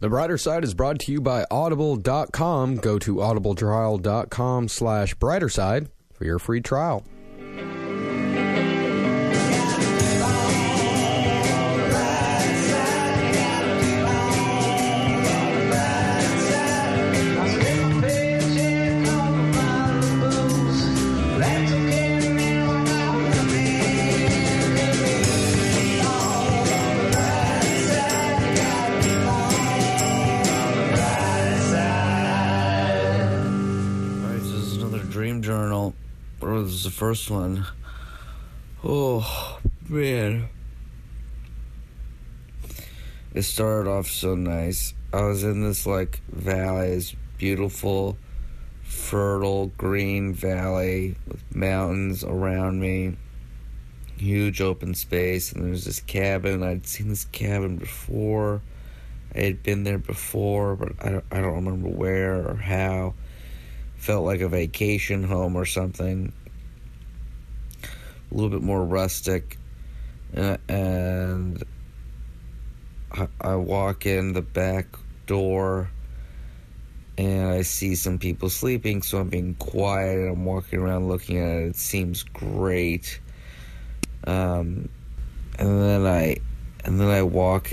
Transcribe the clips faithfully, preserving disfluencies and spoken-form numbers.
The Brighter Side is brought to you by audible dot com. Go to audibletrial.com slash brighterside for your free trial. This is the first one. Oh, man. It started off so nice. I was in this, like, valley, this beautiful, fertile, green valley with mountains around me. Huge open space, and there's this cabin. I'd seen this cabin before. I had been there before, but I don't, I don't remember where or how. Felt like a vacation home or something. A little bit more rustic, uh, and I, I walk in the back door, and I see some people sleeping, so I'm being quiet, and I'm walking around looking at it. It seems great, um, and then I, and then I walk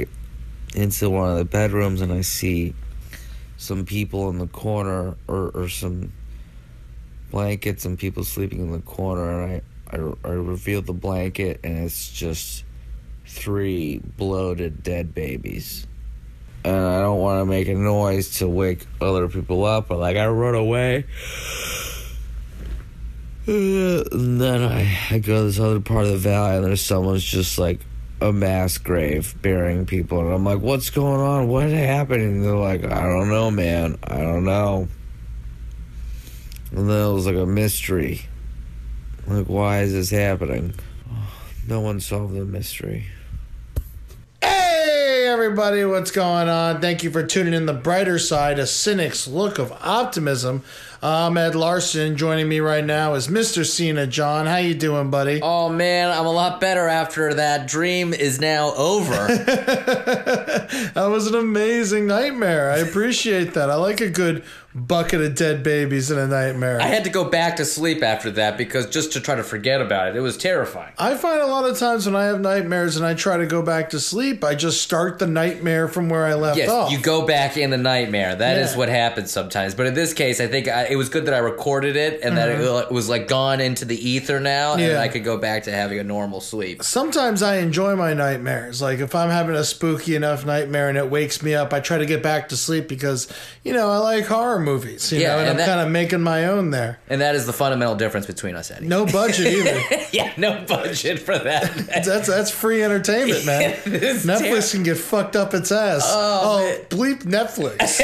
into one of the bedrooms, and I see some people in the corner, or, or some blankets and people sleeping in the corner, and I. I, I reveal the blanket, and it's just three bloated dead babies. And I don't want to make a noise to wake other people up, but, like, I run away. And then I, I go to this other part of the valley, and there's someone's just, like, a mass grave burying people. And I'm like, what's going on? What happened? And they're like, I don't know, man. I don't know. And then it was, like, a mystery. Like, why is this happening? Oh, no one solved the mystery. Hey, everybody, what's going on? Thank you for tuning in The Brighter Side, a cynic's look of optimism. I'm Ed Larson. Joining me right now is Mister Cena John. How you doing, buddy? Oh, man, I'm a lot better after that. Dream is now over. That was an amazing nightmare. I appreciate that. I like a good bucket of dead babies in a nightmare. I had to go back to sleep after that because just to try to forget about it. It was terrifying. I find a lot of times when I have nightmares and I try to go back to sleep, I just start the nightmare from where I left yes, off. Yes, you go back in the nightmare. That yeah. is what happens sometimes. But in this case, I think I... it was good that I recorded it and mm-hmm. that it was, like, gone into the ether now, and yeah. I could go back to having a normal sleep. Sometimes I enjoy my nightmares. Like, if I'm having a spooky enough nightmare and it wakes me up, I try to get back to sleep because, you know, I like horror movies, you yeah, know, and, and I'm kind of making my own there. And that is the fundamental difference between us, Eddie. No budget either. yeah, no budget for that. that's that's free entertainment, man. Netflix terrible. Can get fucked up its ass. Oh, oh bleep Netflix.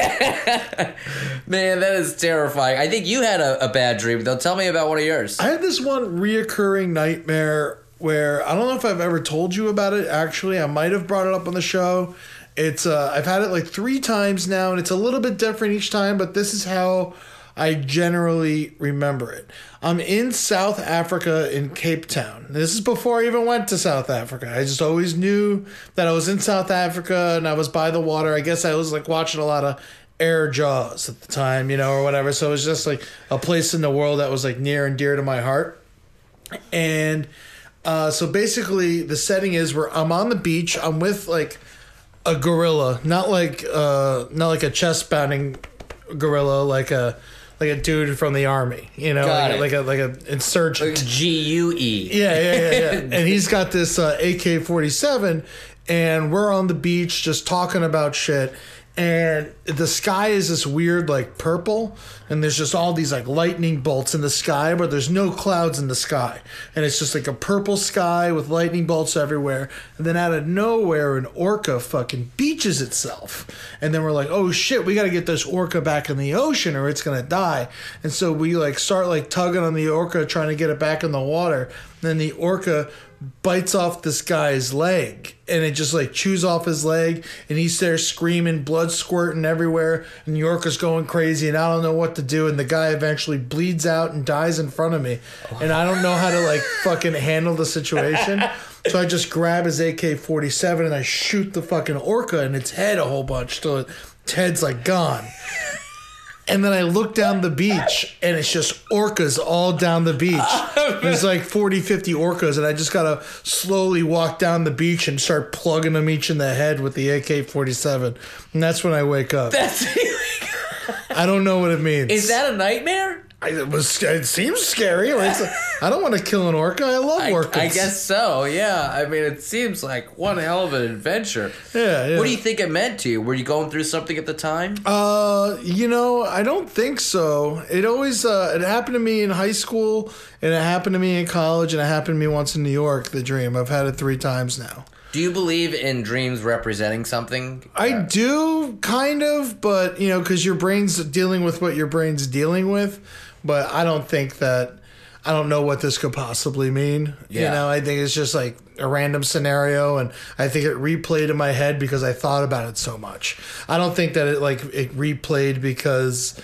Man, that is terrifying. I think you had a, a bad dream, though. Tell me about one of yours. I had this one reoccurring nightmare where I don't know if I've ever told you about it. Actually, I might have brought it up on the show. It's uh, I've had it like three times now, and it's a little bit different each time, but this is how I generally remember it. I'm in South Africa in Cape Town. This is before I even went to South Africa. I just always knew that I was in South Africa and I was by the water. I guess I was like watching a lot of Air Jaws at the time, you know, or whatever. So it was just like a place in the world that was like near and dear to my heart. And uh, so basically the setting is where I'm on the beach. I'm with like a gorilla, not like uh, not like a chest bounding gorilla, like a like a dude from the army, you know, like, like a like a insurgent. G U E. Yeah, yeah, yeah, yeah. And he's got this uh, A K forty-seven, and we're on the beach just talking about shit. And the sky is this weird, like, purple. And there's just all these, like, lightning bolts in the sky, but there's no clouds in the sky. And it's just, like, a purple sky with lightning bolts everywhere. And then out of nowhere, an orca fucking beaches itself. And then we're like, oh, shit, we got to get this orca back in the ocean or it's going to die. And so we, like, start, like, tugging on the orca, trying to get it back in the water. And then the orca bites off this guy's leg, and it just like chews off his leg, and he's there screaming, blood squirting everywhere, and the orca's going crazy, and I don't know what to do, and the guy eventually bleeds out and dies in front of me, and I don't know how to like fucking handle the situation. So I just grab his A K forty-seven and I shoot the fucking orca in its head a whole bunch till its head's like gone. And then I look down the beach, and it's just orcas all down the beach. There's like forty, fifty orcas, and I just got to slowly walk down the beach and start plugging them each in the head with the A K forty-seven. And that's when I wake up. That's I don't know what it means. Is that a nightmare? I, it, was, it seems scary. Like, I don't want to kill an orca. I love I, orcas. I guess so, yeah. I mean, it seems like one hell of an adventure. Yeah, yeah. What do you think it meant to you? Were you going through something at the time? Uh, you know, I don't think so. It always uh, it happened to me in high school, and it happened to me in college, and it happened to me once in New York, the dream. I've had it three times now. Do you believe in dreams representing something? I do, kind of, but, you know, because your brain's dealing with what your brain's dealing with. But I don't think that, I don't know what this could possibly mean. Yeah. You know, I think it's just like a random scenario, and I think it replayed in my head because I thought about it so much. I don't think that it, like, it replayed because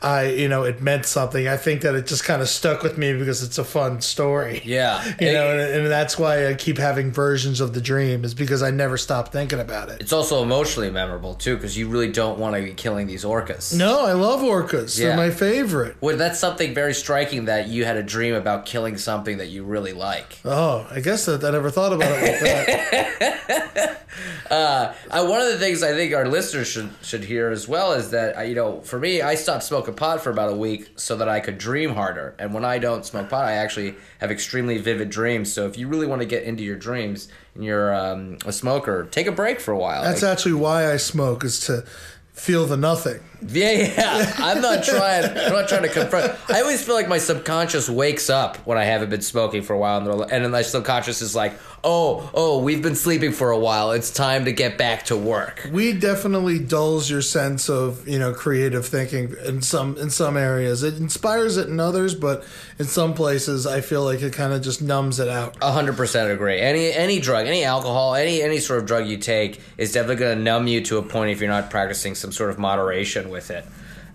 I, you know, it meant something. I think that it just kind of stuck with me because it's a fun story. Yeah. You know, and, and that's why I keep having versions of the dream, is because I never stop thinking about it. It's also emotionally memorable, too, because you really don't want to be killing these orcas. No, I love orcas. Yeah. They're my favorite. Well, that's something very striking, that you had a dream about killing something that you really like. Oh, I guess that I never thought about it like that. uh, I, one of the things I think our listeners should, should hear as well is that, you know, for me, I stopped smoking a pot for about a week so that I could dream harder. And when I don't smoke pot, I actually have extremely vivid dreams. So if you really want to get into your dreams and you're um, a smoker, take a break for a while. That's like, actually why I smoke, is to feel the nothing. Yeah, yeah. I'm not trying. I'm not trying to confront. I always feel like my subconscious wakes up when I haven't been smoking for a while, and, and then my subconscious is like, "Oh, oh, we've been sleeping for a while. It's time to get back to work." Weed definitely dulls your sense of, you know, creative thinking in some in some areas. It inspires it in others, but in some places, I feel like it kind of just numbs it out. A hundred percent agree. Any any drug, any alcohol, any any sort of drug you take is definitely going to numb you to a point if you're not practicing some sort of moderation with it.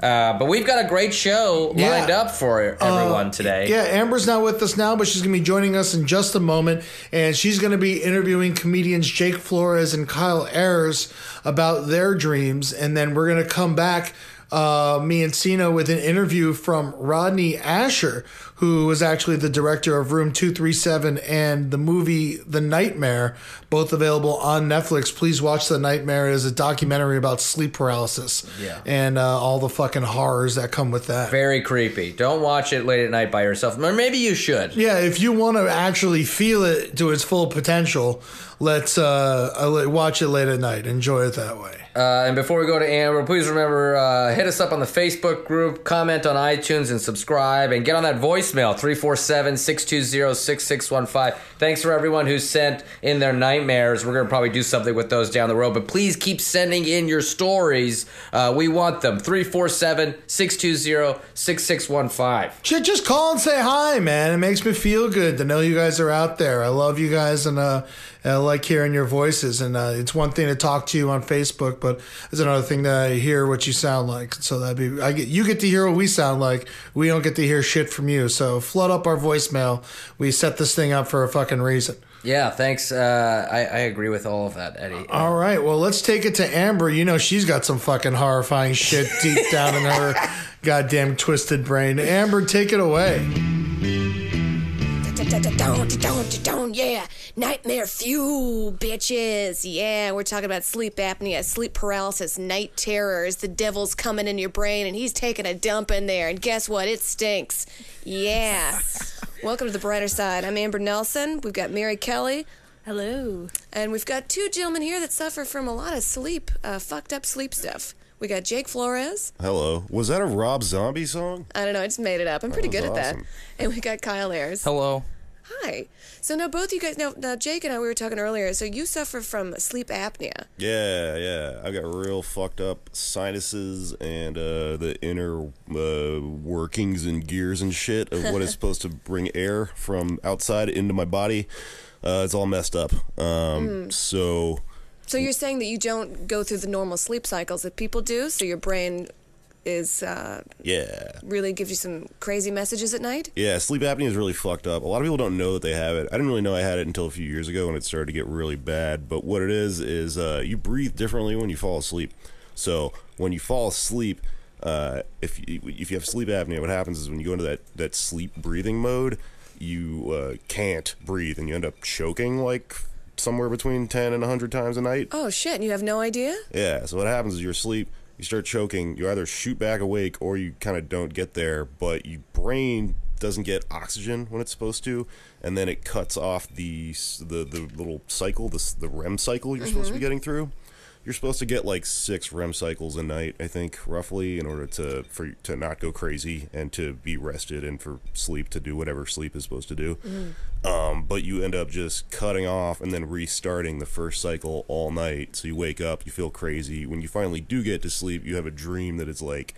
Uh, but we've got a great show lined yeah. up for everyone uh, today. Yeah, Amber's not with us now, but she's going to be joining us in just a moment. And she's going to be interviewing comedians Jake Flores and Kyle Ayers about their dreams. And then we're going to come back, uh, me and Sino, with an interview from Rodney Ascher, who was actually the director of Room two thirty-seven and the movie The Nightmare, both available on Netflix. Please watch The Nightmare. It is a documentary about sleep paralysis yeah. and uh, all the fucking horrors that come with that. Very creepy. Don't watch it late at night by yourself. Or maybe you should. Yeah, if you want to actually feel it to its full potential, let's uh, watch it late at night. Enjoy it that way. Uh, and before we go to Amber, please remember, uh, hit us up on the Facebook group, comment on iTunes, and subscribe, and get on that voice mail, three four seven, six two zero, six six one five. Thanks for everyone who sent in their nightmares. We're going to probably do something with those down the road, but please keep sending in your stories. Uh, we want them. three four seven, six two zero, six six one five. Shit, just call and say hi, man. It makes me feel good to know you guys are out there. I love you guys, and uh, I like hearing your voices. And uh, it's one thing to talk to you on Facebook, but it's another thing to hear what you sound like. So that'd be, I get, you get to hear what we sound like. We don't get to hear shit from you. So flood up our voicemail. We set this thing up for a fucking reason. Yeah, thanks. Uh, I, I agree with all of that, Eddie. All right, well, let's take it to Amber. You know she's got some fucking horrifying shit deep down in her goddamn twisted brain. Amber, take it away. Yeah, nightmare fuel, bitches. Yeah, we're talking about sleep apnea, sleep paralysis, night terrors. The devil's coming in your brain, and he's taking a dump in there. And guess what? It stinks. Yeah. Welcome to The Brighter Side. I'm Amber Nelson. We've got Mary Kelly, Hello. And we've got two gentlemen here that suffer from a lot of sleep, uh, fucked up sleep stuff. We got Jake Flores. Hello. Was that a Rob Zombie song? I don't know. I just made it up. I'm that pretty good awesome. at that. And we got Kyle Ayers. Hello. Hi. So now both you guys, now, now Jake and I, we were talking earlier, so you suffer from sleep apnea. Yeah, yeah. I've got real fucked up sinuses and uh, the inner uh, workings and gears and shit of what is supposed to bring air from outside into my body. Uh, it's all messed up. Um, mm. So... So you're saying that you don't go through the normal sleep cycles that people do, so your brain... is uh yeah really gives you some crazy messages at night. Yeah, sleep apnea is really fucked up. A lot of people don't know that they have it. I didn't really know I had it until a few years ago when it started to get really bad. But what it is is uh you breathe differently when you fall asleep. So when you fall asleep, uh if you, if you have sleep apnea, what happens is when you go into that that sleep breathing mode, you uh can't breathe and you end up choking like somewhere between ten and a hundred times a night. Oh shit, and you have no idea? Yeah, so what happens is you're asleep, you start choking, you either shoot back awake or you kind of don't get there, but your brain doesn't get oxygen when it's supposed to, and then it cuts off the the, the little cycle, the, the R E M cycle you're mm-hmm. supposed to be getting through. You're supposed to get like six R E M cycles a night, I think, roughly, in order to for to not go crazy and to be rested and for sleep to do whatever sleep is supposed to do. Mm-hmm. Um, but you end up just cutting off and then restarting the first cycle all night. So you wake up, you feel crazy. When you finally do get to sleep, you have a dream that is like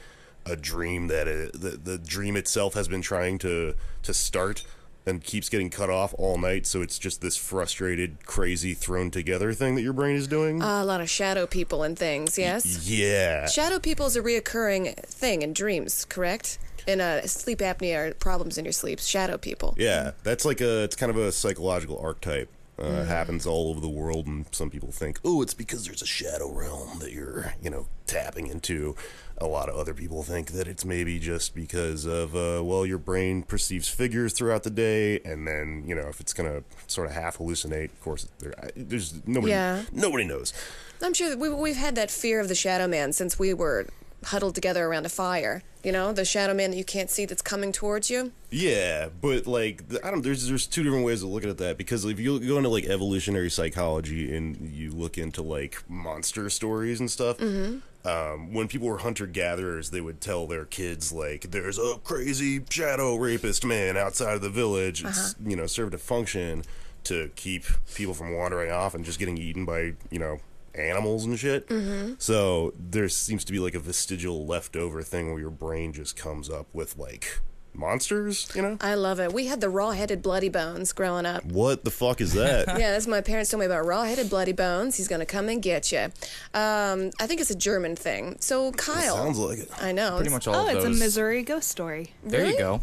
a dream that it, the, the dream itself has been trying to to start and keeps getting cut off all night, so it's just this frustrated, crazy, thrown-together thing that your brain is doing. Uh, a lot of shadow people and things, yes? Y- yeah. Shadow people is a reoccurring thing in dreams, correct? In uh, sleep apnea or problems in your sleep, shadow people. Yeah, that's like a, it's kind of a psychological archetype. Uh, mm. Happens all over the world, and some people think, oh, it's because there's a shadow realm that you're, you know, tapping into. A lot of other people think that it's maybe just because of, uh, well, your brain perceives figures throughout the day, and then, you know, if it's gonna sort of half hallucinate, of course, there, there's nobody, yeah. nobody knows. I'm sure that we, we've had that fear of the shadow man since we were huddled together around a fire, you know, the shadow man that you can't see that's coming towards you. Yeah, but like the, I don't. There's there's two different ways of looking at that, because if you go into like evolutionary psychology and you look into like monster stories and stuff, mm-hmm. um, when people were hunter gatherers, they would tell their kids like, "There's a crazy shadow rapist man outside of the village." Uh-huh. It's, you know, served a function to keep people from wandering off and just getting eaten by, you know, animals and shit. Mm-hmm. So there seems to be like a vestigial leftover thing where your brain just comes up with like monsters, you know? I love it. We had the raw-headed bloody bones growing up. What the fuck is that? Yeah, that's my parents told me about raw-headed bloody bones. He's gonna come and get you. Um, I think it's a German thing. So, Kyle. That sounds like it. I know. Pretty much all oh, of those. Oh, it's a Missouri ghost story. There really? You go.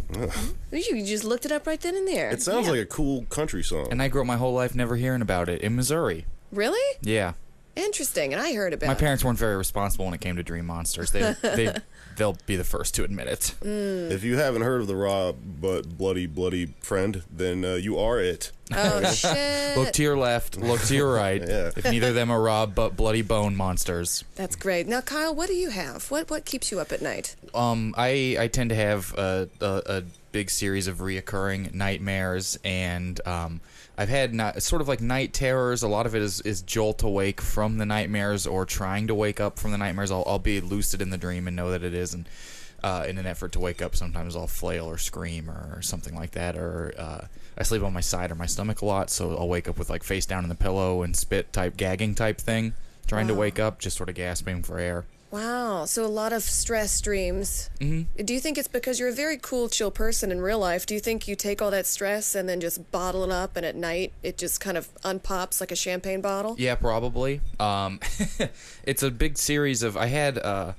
You just looked it up right then and there. It sounds yeah. like a cool country song. And I grew up my whole life never hearing about it in Missouri. Really? Yeah. Interesting, and I heard about it. My parents weren't very responsible when it came to dream monsters. They, they, they'll be the first to admit it. Mm. If you haven't heard of the raw, but bloody, bloody friend, then uh, you are it. Oh, shit. Look to your left, look to your right. Yeah. If neither of them are raw, but bloody bone monsters. That's great. Now, Kyle, what do you have? What what keeps you up at night? Um, I, I tend to have a, a, a big series of reoccurring nightmares, and... um. I've had not, sort of like night terrors. A lot of it is, is jolt awake from the nightmares or trying to wake up from the nightmares. I'll, I'll be lucid in the dream and know that it is. And uh, in an effort to wake up, sometimes I'll flail or scream or something like that. Or uh, I sleep on my side or my stomach a lot, so I'll wake up with like face down in the pillow and spit type, gagging type thing. Trying wow. to wake up, just sort of gasping for air. Wow, so a lot of stress dreams. Mm-hmm. Do you think it's because you're a very cool, chill person in real life? Do you think you take all that stress and then just bottle it up, and at night it just kind of unpops like a champagne bottle? Yeah, probably. Um, it's a big series of... I had... Uh,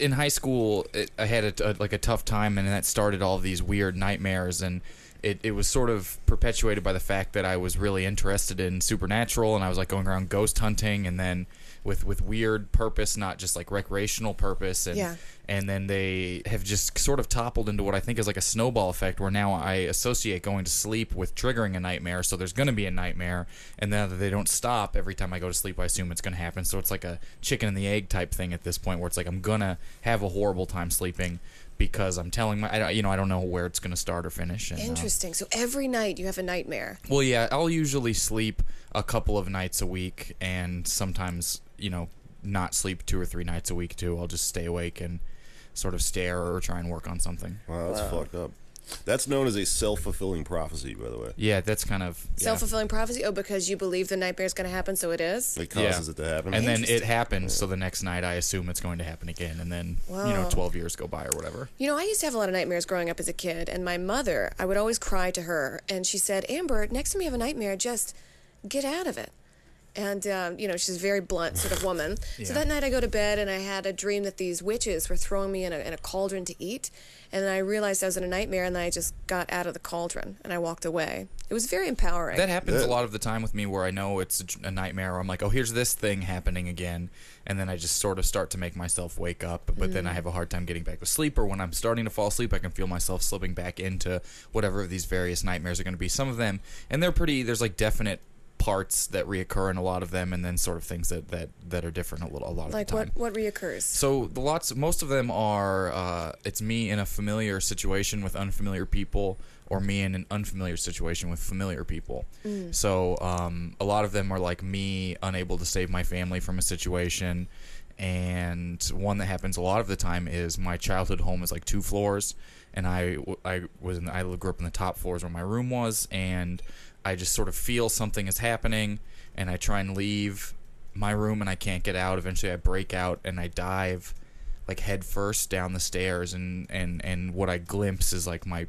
in high school, it, I had a, a, like a tough time, and that started all these weird nightmares, and... It, it was sort of perpetuated by the fact that I was really interested in supernatural, and I was like going around ghost hunting, and then with, with weird purpose, not just like recreational purpose, and yeah. and then they have just sort of toppled into what I think is like a snowball effect, where now I associate going to sleep with triggering a nightmare, so there's going to be a nightmare, and now that they don't stop, every time I go to sleep I assume it's going to happen, so it's like a chicken and the egg type thing at this point, where it's like I'm going to have a horrible time sleeping. because I'm telling my, I, you know, I don't know where it's going to start or finish. And, Interesting. Uh, so every night you have a nightmare. Well, yeah, I'll usually sleep a couple of nights a week, and sometimes, you know, not sleep two or three nights a week too. I'll just stay awake and sort of stare or try and work on something. Wow, that's wow. fucked up. That's known as a self-fulfilling prophecy, by the way. Yeah, that's kind of... Yeah. Self-fulfilling prophecy? Oh, because you believe the nightmare's going to happen, so it is? It causes yeah. it to happen. And then it happens, yeah. so the next night I assume it's going to happen again, and then, Whoa. you know, twelve years go by or whatever. You know, I used to have a lot of nightmares growing up as a kid, and my mother, I would always cry to her, and she said, Amber, next time you have a nightmare, just get out of it. And, um, you know, she's a very blunt sort of woman. yeah. So that night I go to bed and I had a dream that these witches were throwing me in a, in a cauldron to eat. And then I realized I was in a nightmare, and then I just got out of the cauldron and I walked away. It was very empowering. That happens yeah. a lot of the time with me, where I know it's a, a nightmare, or I'm like, oh, here's this thing happening again. And then I just sort of start to make myself wake up. But mm. then I have a hard time getting back to sleep. Or when I'm starting to fall asleep, I can feel myself slipping back into whatever these various nightmares are going to be. Some of them, and they're pretty, there's like definite parts that reoccur in a lot of them, and then sort of things that that that are different a little a lot like of the time. Like what what reoccurs? So the lots most of them are uh it's me in a familiar situation with unfamiliar people, or me in an unfamiliar situation with familiar people. Mm. So um a lot of them are like me unable to save my family from a situation. And one that happens a lot of the time is my childhood home is like two floors, and I, I was in the, I grew up in the top floors where my room was, and I just sort of feel something is happening, and I try and leave my room, and I can't get out. Eventually I break out, and I dive like head first down the stairs, and, and, and what I glimpse is like my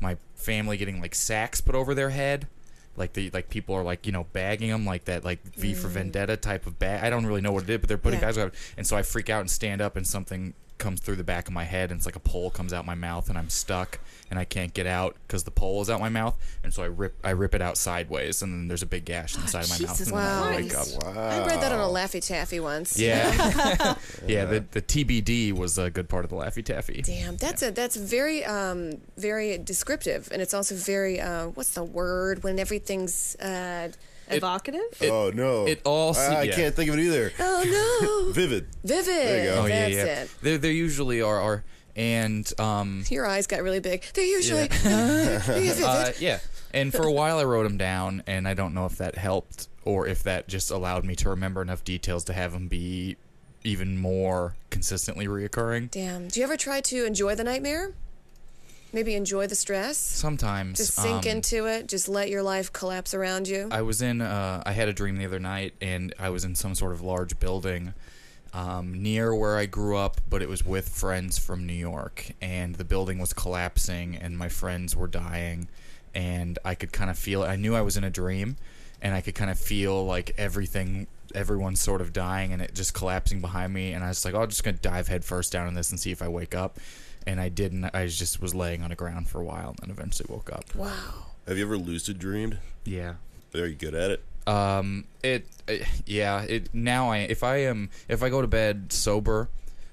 my family getting like sacks put over their head. Like the like people are like, you know, bagging them, like that like V for Vendetta type of bag. I don't really know what it is, but they're putting yeah. guys out. And so I freak out and stand up, and something comes through the back of my head, and it's like a pole comes out my mouth, and I'm stuck, and I can't get out because the pole is out my mouth. And so I rip I rip it out sideways, and then there's a big gash on the side oh, of my Jesus, mouth. Wow. And I wake up. Wow. I read that on a Laffy Taffy once. Yeah. yeah, yeah. The, the T B D was a good part of the Laffy Taffy. Damn, that's yeah. a that's very um very descriptive, and it's also very uh what's the word when everything's uh evocative? It, it, oh, no. It all... I, I yeah. can't think of it either. Oh, no. Vivid. Vivid. There you go. Oh, yeah, That's yeah. it. There, there usually are... are and um, Your eyes got really big. They usually... Yeah. uh, yeah. And for a while, I wrote them down, and I don't know if that helped or if that just allowed me to remember enough details to have them be even more consistently reoccurring. Damn. Do you ever try to enjoy the nightmare? Maybe enjoy the stress? Sometimes. Just sink um, into it. Just let your life collapse around you. I was in, uh, I had a dream the other night, and I was in some sort of large building um, near where I grew up, but it was with friends from New York. And the building was collapsing, and my friends were dying. And I could kind of feel it. I knew I was in a dream, and I could kind of feel like everything, everyone's sort of dying, and it just collapsing behind me. And I was like, oh, I'm just going to dive headfirst down in this and see if I wake up. And I didn't. I just was laying on the ground for a while, and then eventually woke up. Wow. Have you ever lucid dreamed? Yeah. Are you good at it? Um. It. it yeah. It. Now I. If I am. If I go to bed sober,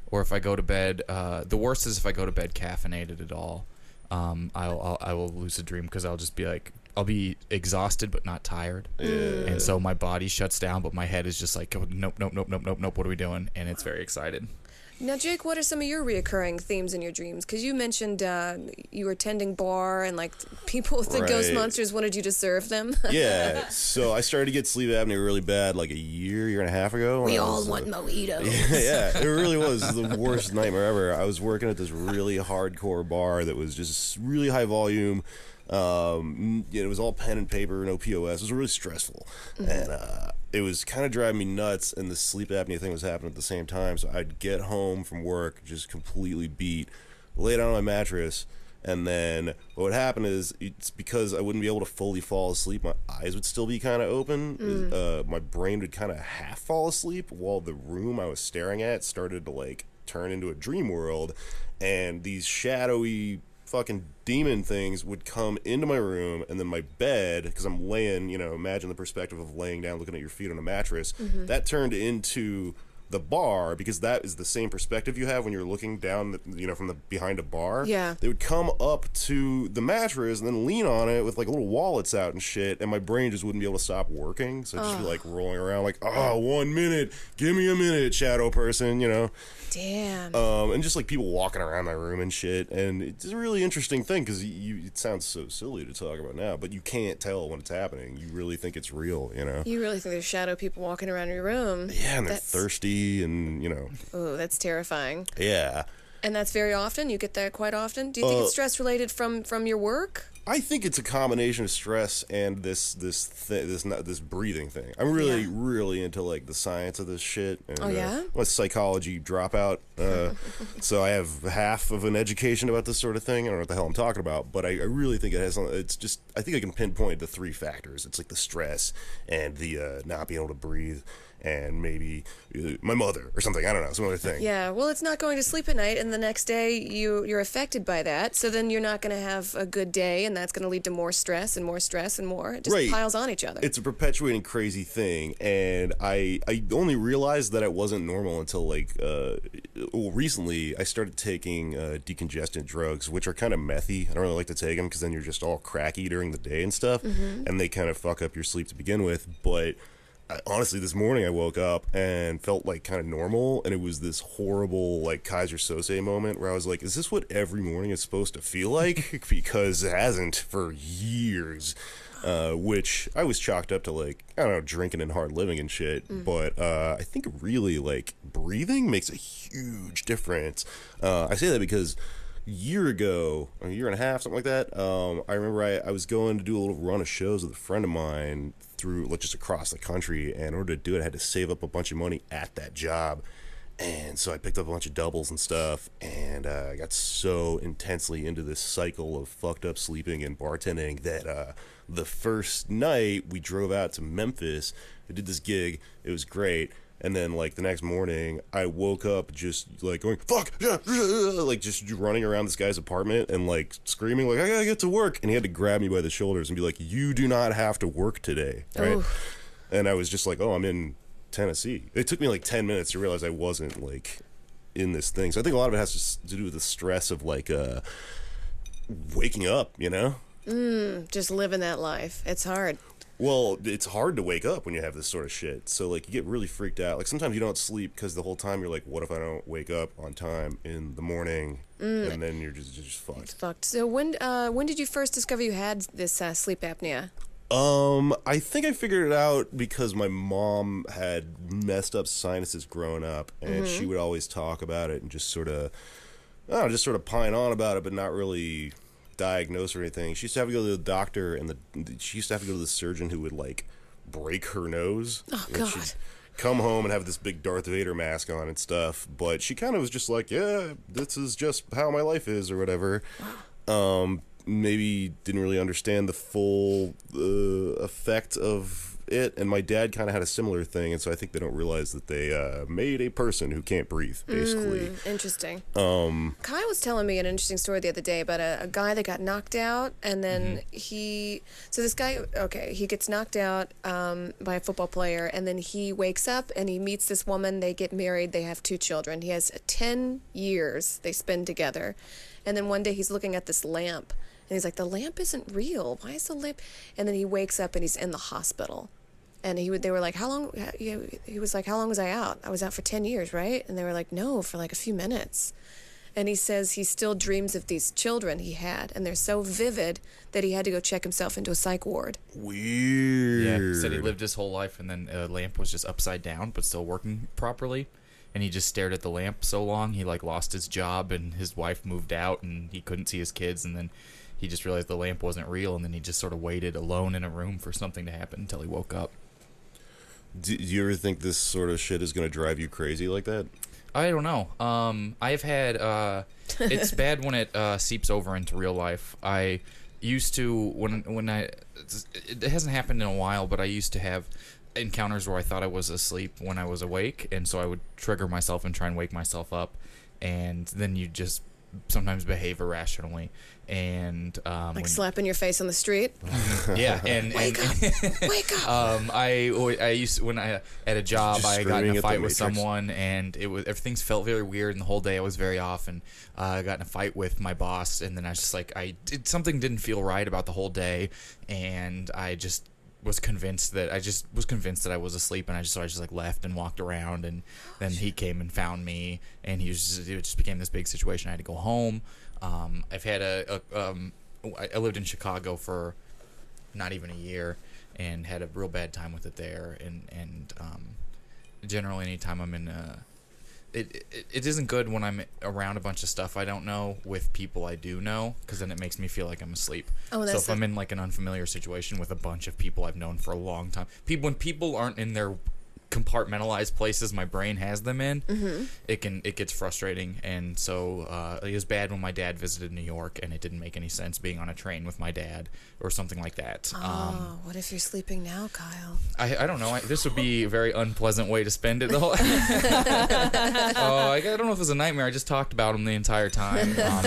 or if I go to bed. Uh. The worst is if I go to bed caffeinated at all. Um. I'll. I'll I will lucid dream because I'll just be like. I'll be exhausted but not tired. Yeah. And so my body shuts down, but my head is just like, oh, nope, nope, nope, nope, nope, nope. What are we doing? And it's very excited. Now, Jake, what are some of your reoccurring themes in your dreams? Because you mentioned uh, you were tending bar, and like people with the right. ghost monsters wanted you to serve them. yeah, so I started to get sleep apnea really bad like a year, year and a half ago. We all was, want uh, mojitos. Yeah, yeah, it really was the worst nightmare ever. I was working at this really hardcore bar that was just really high volume. Um, you know, it was all pen and paper, no P O S. It was really stressful, mm-hmm. and uh, it was kind of driving me nuts. And the sleep apnea thing was happening at the same time. So I'd get home from work just completely beat, lay down on my mattress, and then what would happen is it's because I wouldn't be able to fully fall asleep. My eyes would still be kind of open. Mm. Uh, my brain would kind of half fall asleep while the room I was staring at started to like turn into a dream world, and these shadowy fucking demon things would come into my room and then my bed, because I'm laying, you know, imagine the perspective of laying down looking at your feet on a mattress. Mm-hmm. That turned into the bar, because that is the same perspective you have when you're looking down, the, you know, from the behind a bar. Yeah. They would come up to the mattress and then lean on it with like little wallets out and shit, and my brain just wouldn't be able to stop working. So I'd just oh. be like rolling around like, oh, one minute, give me a minute, shadow person, you know. Damn. Um, and just like people walking around my room and shit, and it's a really interesting thing because you, it sounds so silly to talk about now, but you can't tell when it's happening. You really think it's real, you know. You really think there's shadow people walking around your room. Yeah, and they're that's... thirsty. And you know, oh, that's terrifying. Yeah, and that's very often. You get that quite often. Do you think uh, it's stress related from from your work? I think it's a combination of stress and this this thi this not this breathing thing. I'm really yeah. really into like the science of this shit. And, oh yeah, uh, I'm a psychology dropout, uh, so I have half of an education about this sort of thing. I don't know what the hell I'm talking about, but I, I really think it has. It's just I think I can pinpoint the three factors. It's like the stress and the uh, not being able to breathe. And maybe my mother or something. I don't know, some other thing. Yeah, well, it's not going to sleep at night, and the next day you, you're affected by that. So then you're not going to have a good day, and that's going to lead to more stress and more stress and more. It just right. piles on each other. It's a perpetuating crazy thing, and I, I only realized that it wasn't normal until, like, uh, well, recently I started taking uh, decongestant drugs, which are kind of methy. I don't really like to take them because then you're just all cracky during the day and stuff, mm-hmm. and they kind of fuck up your sleep to begin with, but... honestly, this morning I woke up and felt like kind of normal, and it was this horrible like Kaiser Sose moment where I was like, is this what every morning is supposed to feel like? Because it hasn't for years, uh, which I was chalked up to like, I don't know, drinking and hard living and shit, mm. but uh, I think really like breathing makes a huge difference. Uh, I say that because a year ago, a year and a half, something like that, um, I remember I, I was going to do a little run of shows with a friend of mine through like just across the country, and in order to do it I had to save up a bunch of money at that job, and so I picked up a bunch of doubles and stuff, and uh, I got so intensely into this cycle of fucked up sleeping and bartending that uh, the first night we drove out to Memphis, I did this gig, it was great. And then, like, the next morning, I woke up just, like, going, fuck, yeah, like, just running around this guy's apartment and, like, screaming, like, I gotta get to work. And he had to grab me by the shoulders and be like, you do not have to work today, right? Oh. And I was just like, oh, I'm in Tennessee. It took me, like, ten minutes to realize I wasn't, like, in this thing. So I think a lot of it has to do with the stress of, like, uh, waking up, you know? Mm, just living that life. It's hard. Well, it's hard to wake up when you have this sort of shit. So, like, you get really freaked out. Like, sometimes you don't sleep because the whole time you're like, what if I don't wake up on time in the morning? Mm. And then you're just, just fucked. It's fucked. So, when uh, when did you first discover you had this uh, sleep apnea? Um, I think I figured it out because my mom had messed up sinuses growing up. And mm-hmm. she would always talk about it and just sort of, I don't know, just sort of pine on about it, but not really... diagnose or anything. She used to have to go to the doctor, and the she used to have to go to the surgeon who would like break her nose. Oh and God! She'd come home and have this big Darth Vader mask on and stuff. But she kind of was just like, yeah, this is just how my life is, or whatever. Um, maybe didn't really understand the full uh, effect of it. And my dad kind of had a similar thing, and so I think they don't realize that they uh, made a person who can't breathe, basically. Mm, interesting. Um, Kyle was telling me an interesting story the other day about a, a guy that got knocked out, and then mm-hmm. he... So this guy, okay, he gets knocked out um, by a football player, and then he wakes up, and he meets this woman, they get married, they have two children. He has ten years they spend together, and then one day he's looking at this lamp, and he's like, the lamp isn't real. Why is the lamp... And then he wakes up, and he's in the hospital. And he would, they were like, how long, he was like, how long was I out? I was out for ten years, right? And they were like, no, for like a few minutes. And he says he still dreams of these children he had, and they're so vivid that he had to go check himself into a psych ward. Weird. Yeah, he said he lived his whole life, and then a lamp was just upside down but still working properly. And he just stared at the lamp so long, he like lost his job, and his wife moved out, and he couldn't see his kids, and then... he just realized the lamp wasn't real, and then he just sort of waited alone in a room for something to happen until he woke up. Do you ever think this sort of shit is going to drive you crazy like that? I don't know. Um, I've had... Uh, it's bad when it uh, seeps over into real life. I used to... when when I It hasn't happened in a while, but I used to have encounters where I thought I was asleep when I was awake, and so I would trigger myself and try and wake myself up, and then you just... sometimes behave irrationally, and um, like when, slapping your face on the street. Yeah, and wake and, up, wake up. Um, I I used when I at a job I got in a fight with someone, and it was everything felt very weird, and the whole day I was very off, and uh, I got in a fight with my boss, and then I was just like I did something didn't feel right about the whole day, and I just. was convinced that I just was convinced that I was asleep, and I just so I just like left and walked around, and then he came and found me, and he was just, it just became this big situation. I had to go home. Um, I've had a, a um, I lived in Chicago for not even a year, and had a real bad time with it there. And and um, generally, anytime I'm in a, it, it it isn't good when I'm around a bunch of stuff I don't know with people I do know, because then it makes me feel like I'm asleep. Oh, that's so if a- I'm in like an unfamiliar situation with a bunch of people I've known for a long time, people when people aren't in their compartmentalized places my brain has them in, mm-hmm. it can it gets frustrating. And so uh, it was bad when my dad visited New York, and it didn't make any sense being on a train with my dad or something like that. Oh, um, what if you're sleeping now, Kyle? I, I don't know. I, this would be a very unpleasant way to spend it. The whole. oh, I, I don't know if it was a nightmare. I just talked about him the entire time. Um,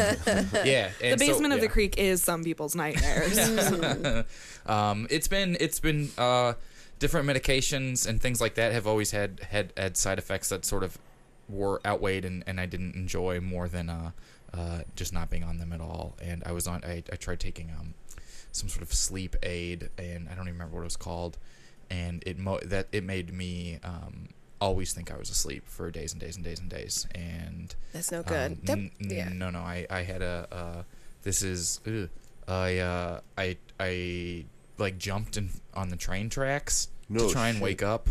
yeah, and the basement so, of yeah. the creek is some people's nightmares. um, it's been it's been. Uh, Different medications and things like that have always had, had, had side effects that sort of were outweighed and, and I didn't enjoy more than uh, uh, just not being on them at all. And I was on I, I tried taking um, some sort of sleep aid, and I don't even remember what it was called. And it mo- that it made me um, always think I was asleep for days and days and days and days. And that's no good. Um, that, n- yeah. No, no. I, I had a uh, this is ugh, I uh, I I like jumped in, on the train tracks. No to try and shit. wake up,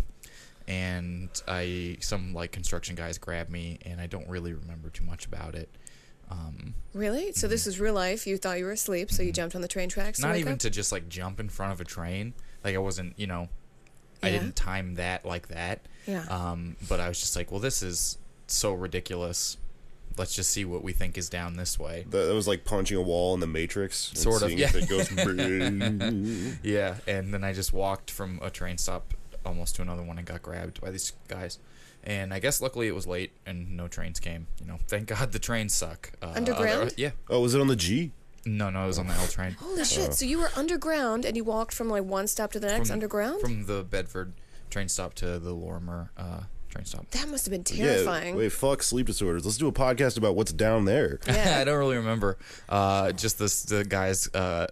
and I some like construction guys grabbed me, and I don't really remember too much about it. Um, really? So mm-hmm. this is real life. You thought you were asleep, so mm-hmm. you jumped on the train tracks. Not to wake even up? to just like jump in front of a train. Like I wasn't, you know, yeah. I didn't time that like that. Yeah. Um, but I was just like, well, this is so ridiculous. Let's just see what we think is down this way. That was like punching a wall in the Matrix. Sort of, yeah. If it goes yeah, and then I just walked from a train stop almost to another one and got grabbed by these guys. And I guess luckily it was late and no trains came. You know, thank God the trains suck. Uh, underground? Other, yeah. Oh, was it on the G? No, no, it was on the L train. Holy shit, oh. So you were underground and you walked from like one stop to the next from, underground? From the Bedford train stop to the Lorimer uh train stop. That must have been terrifying. Yeah, wait, fuck sleep disorders. Let's do a podcast about what's down there. Yeah. I don't really remember. Uh, just this, the guys uh,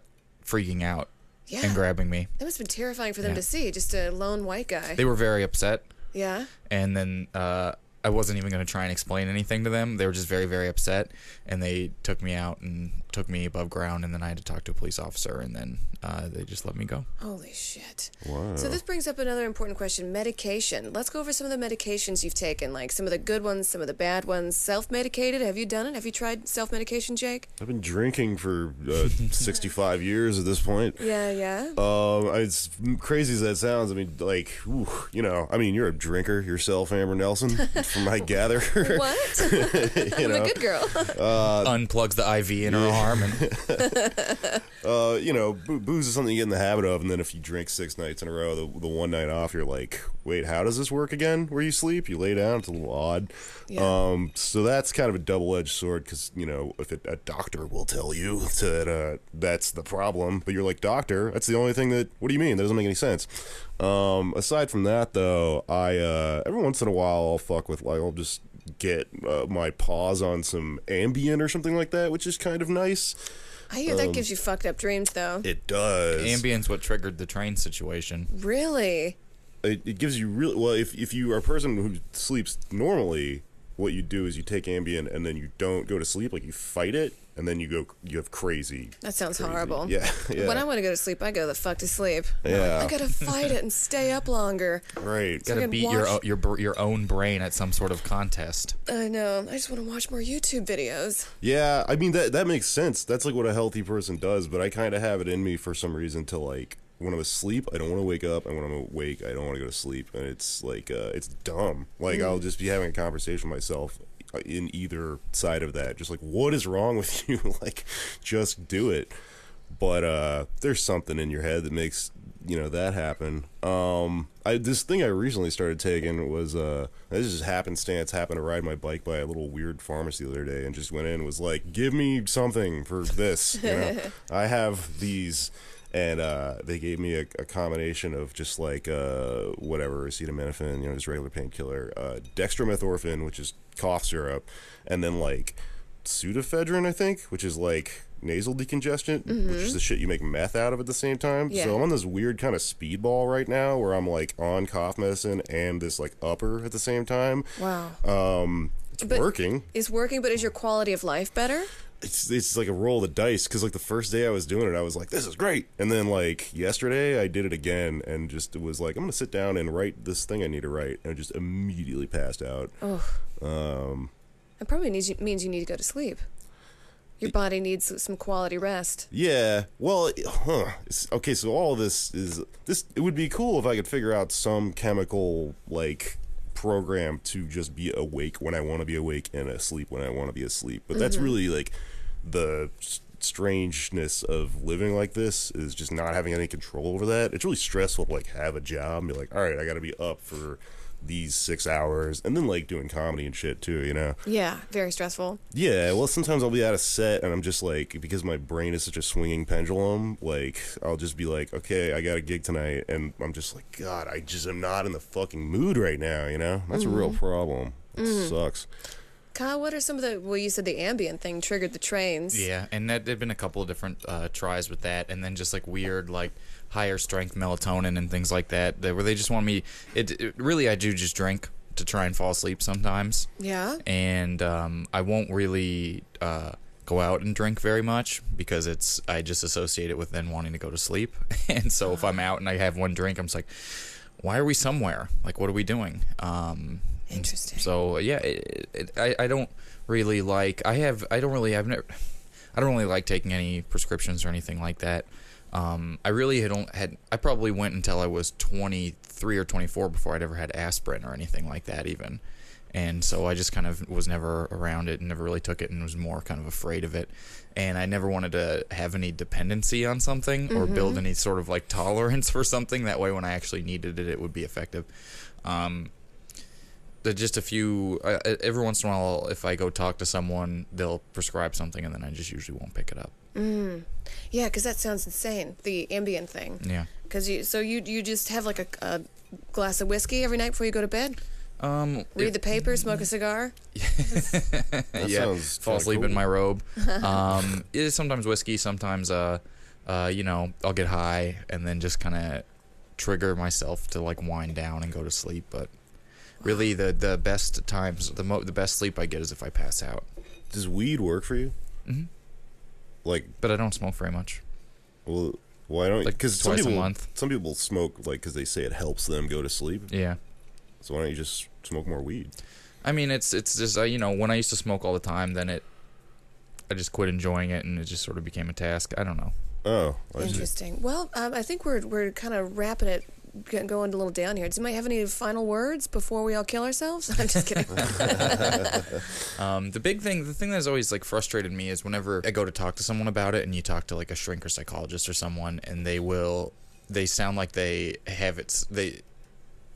freaking out yeah. and grabbing me. That must have been terrifying for them yeah. to see, just a lone white guy. They were very upset. Yeah. And then uh, I wasn't even going to try and explain anything to them. They were just very, very upset, and they took me out and took me above ground, and then I had to talk to a police officer, and then uh, they just let me go. Holy shit. Wow. So this brings up another important question, medication. Let's go over some of the medications you've taken, like some of the good ones, some of the bad ones. Self-medicated, have you done it? Have you tried self-medication, Jake? I've been drinking for uh, sixty-five years at this point. Yeah, yeah. Um, it's crazy as that sounds. I mean, like, ooh, you know, I mean, you're a drinker yourself, Amber Nelson. From my gather. What? you know, I'm a good girl. Uh, Unplugs the I V in her arm. And uh, you know, boo- booze is something you get in the habit of, and then if you drink six nights in a row, the, the one night off, you're like, wait, how does this work again? Where you sleep? You lay down. It's a little odd. Yeah. Um, so that's kind of a double-edged sword, because, you know, if it, a doctor will tell you that uh, that's the problem, but you're like, doctor, that's the only thing that, what do you mean? That doesn't make any sense. Um, aside from that, though, I uh, every once in a while I'll fuck with, like, I'll just get uh, my paws on some Ambien or something like that, which is kind of nice. I hear um, that gives you fucked up dreams, though. It does. Ambien's what triggered the train situation. Really? It, it gives you really, well, if, if you are a person who sleeps normally, what you do is you take Ambien and then you don't go to sleep, like you fight it. And then you go, you have crazy. That sounds crazy. Horrible. Yeah, yeah. When I want to go to sleep, I go the fuck to sleep. Yeah. Like, I gotta fight it and stay up longer. Right. So gotta beat watch... your your your own brain at some sort of contest. I know. I just want to watch more YouTube videos. Yeah, I mean that that makes sense. That's like what a healthy person does. But I kind of have it in me for some reason to like. When I'm asleep, I don't want to wake up, and when I'm awake, I don't want to go to sleep. And it's like uh, it's dumb. Like mm. I'll just be having a conversation with myself. In either side of that, just like, what is wrong with you? Like, just do it. But uh, there's something in your head that makes you know, that happened. Um, I, this thing I recently started taking was, uh, this is just happenstance, happened to ride my bike by a little weird pharmacy the other day and just went in and was like, give me something for this, you know? I have these. And uh, they gave me a, a combination of just like uh, whatever, acetaminophen, you know, just regular painkiller, uh, dextromethorphan, which is cough syrup, and then like pseudoephedrine, I think, which is like nasal decongestant, mm-hmm. which is the shit you make meth out of at the same time. Yeah. So I'm on this weird kind of speedball right now where I'm like on cough medicine and this like upper at the same time. Wow. Um, it's but working. It's working, but is your quality of life better? It's it's like a roll of the dice, because like the first day I was doing it, I was like, this is great. And then like yesterday I did it again and just was like, I'm going to sit down and write this thing I need to write. And I just immediately passed out. Oh. Um, it probably needs, means you need to go to sleep. Your body needs some quality rest. Yeah. Well, huh. Okay, so all of this is, this. It would be cool if I could figure out some chemical, like, program to just be awake when I want to be awake and asleep when I want to be asleep. But that's mm-hmm. really like the strangeness of living like this, is just not having any control over that. It's really stressful to like have a job and be like, all right, I got to be up for these six hours, and then like doing comedy and shit too, you know? Yeah, very stressful. Yeah, well, sometimes I'll be at a set and I'm just like, because my brain is such a swinging pendulum, like I'll just be like, okay, I got a gig tonight, and I'm just like, God, I just am not in the fucking mood right now, you know? That's mm-hmm. a real problem. It mm-hmm. sucks. Kyle, what are some of the, well, you said the ambient thing triggered the trains. Yeah, and that, there've been a couple of different uh, tries with that, and then just like weird like higher strength melatonin and things like that, that where they just want me, it, it really, I do just drink to try and fall asleep sometimes. Yeah. And um, I won't really uh, go out and drink very much, because it's, I just associate it with then wanting to go to sleep. And so oh. if I'm out and I have one drink, I'm just like, why are we somewhere? Like, what are we doing? Um, Interesting. So yeah, it, it, I, I don't really like, I have, I don't really, I've never, I don't really like taking any prescriptions or anything like that. Um, I really had, had, I probably went until I was twenty-three or twenty-four before I'd ever had aspirin or anything like that even. And so I just kind of was never around it and never really took it, and was more kind of afraid of it. And I never wanted to have any dependency on something, mm-hmm. or build any sort of like tolerance for something. That way when I actually needed it, it would be effective. Um, just a few, uh, every once in a while, if I go talk to someone, they'll prescribe something, and then I just usually won't pick it up. Mm. Yeah, because that sounds insane, the ambient thing. Yeah. Cause you, so you you just have like a, a glass of whiskey every night before you go to bed? Um, Read it, the paper, smoke a cigar? Yeah, yeah. Fall asleep cool. in my robe. Um, it is sometimes whiskey, sometimes, uh, uh, you know, I'll get high and then just kind of trigger myself to like wind down and go to sleep. But really the, the best times, the mo the best sleep I get is if I pass out. Does weed work for you? Mm-hmm. Like, but I don't smoke very much. Well, why don't you? Like, because twice people, a month. Some people smoke like because they say it helps them go to sleep. Yeah. So why don't you just smoke more weed? I mean, it's it's just uh, you know, when I used to smoke all the time, then it, I just quit enjoying it, and it just sort of became a task. I don't know. Oh, I interesting. See. Well, um, I think we're we're kind of wrapping it. Going a little down here. Do you have any final words before we all kill ourselves? I'm just kidding. um, the big thing, the thing that's always like frustrated me is whenever I go to talk to someone about it, and you talk to like a shrink or psychologist or someone, and they will, they sound like they have it. They,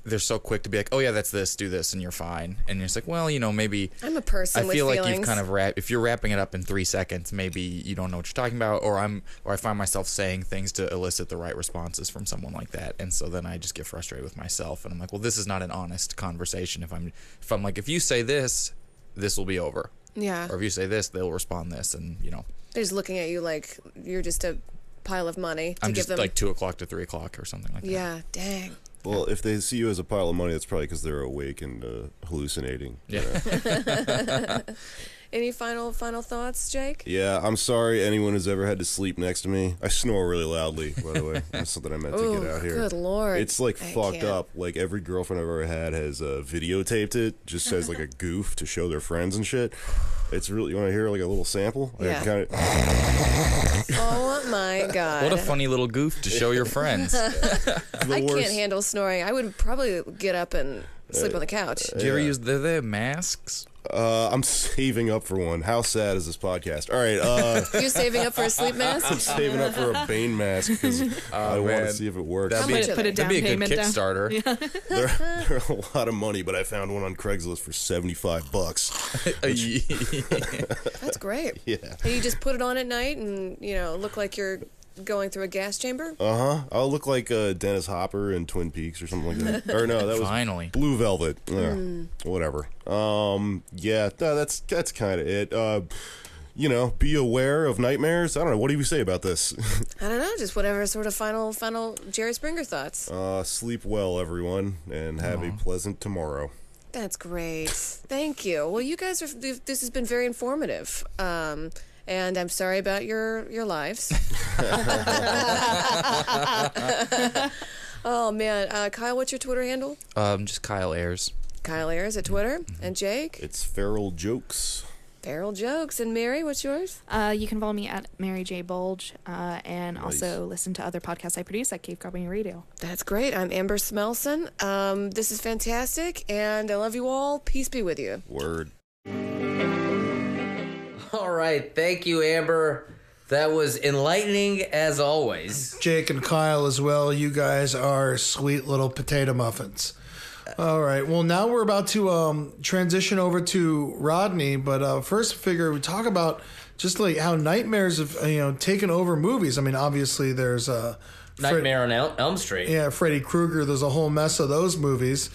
they're so quick to be like, oh yeah, that's this, do this, and you're fine. And it's like, well, you know, maybe I'm a person. I feel with like feelings. You've kind of wrap. If you're wrapping it up in three seconds, maybe you don't know what you're talking about, or I'm, or I find myself saying things to elicit the right responses from someone like that, and so then I just get frustrated with myself, and I'm like, well, this is not an honest conversation. If I'm, if I'm like, if you say this, this will be over. Yeah. Or if you say this, they'll respond this, and you know. They're just looking at you like you're just a pile of money. To I'm give just them like two o'clock to three o'clock or something like that. Yeah. Dang. Well, if they see you as a pile of money, that's probably because they're awake and uh, hallucinating. Yeah. Know? Any final final thoughts, Jake? Yeah, I'm sorry anyone who's ever had to sleep next to me. I snore really loudly, by the way. That's something I meant Ooh, to get out here. Good Lord. It's like I fucked can't. up. Like every girlfriend I've ever had has uh, videotaped it, just as like a goof to show their friends and shit. It's really, you want to hear like a little sample? Like, yeah. Kinda... Oh my God. What a funny little goof to show your friends. I worst. can't handle snoring. I would probably get up and Sleep on the couch. Uh, Do you ever yeah. use the, the masks? Uh, I'm saving up for one. How sad is this podcast? All right. Uh, You're saving up for a sleep mask? I'm saving up for a Bane mask because uh, I want to see if it works. That'd be, much put a down that'd be a good Kickstarter. Yeah. They're, they're a lot of money, but I found one on Craigslist for seventy-five bucks. Which, that's great. Yeah. And you just put it on at night and, you know, look like you're going through a gas chamber? Uh-huh. I'll look like uh, Dennis Hopper in Twin Peaks or something like that. Or no, that was Finally. Blue Velvet. Uh, mm. Whatever. Um, yeah, no, that's that's kind of it. Uh, you know, be aware of nightmares. I don't know. What do we say about this? I don't know. Just whatever sort of final, final Jerry Springer thoughts. Uh, sleep well, everyone, and have Aww. a pleasant tomorrow. That's great. Thank you. Well, you guys, are. this has been very informative. Um... And I'm sorry about your, your lives. Oh, man. Uh, Kyle, what's your Twitter handle? Um, just Kyle Ayers. Kyle Ayers at Twitter. Mm-hmm. And Jake? It's Feral Jokes. Feral Jokes. And Mary, what's yours? Uh, you can follow me at Mary J. Bulge uh, and nice. also listen to other podcasts I produce at Cave Comedy Radio. That's great. I'm Amber Smelson. Um, this is fantastic, and I love you all. Peace be with you. Word. All right. Thank you, Amber. That was enlightening as always. Jake and Kyle as well. You guys are sweet little potato muffins. All right. Well, now we're about to um, transition over to Rodney. But uh, first, figure we talk about just like how nightmares have, you know, taken over movies. I mean, obviously, there's uh, Nightmare Fred- on El- Elm Street. Yeah, Freddy Krueger. There's a whole mess of those movies.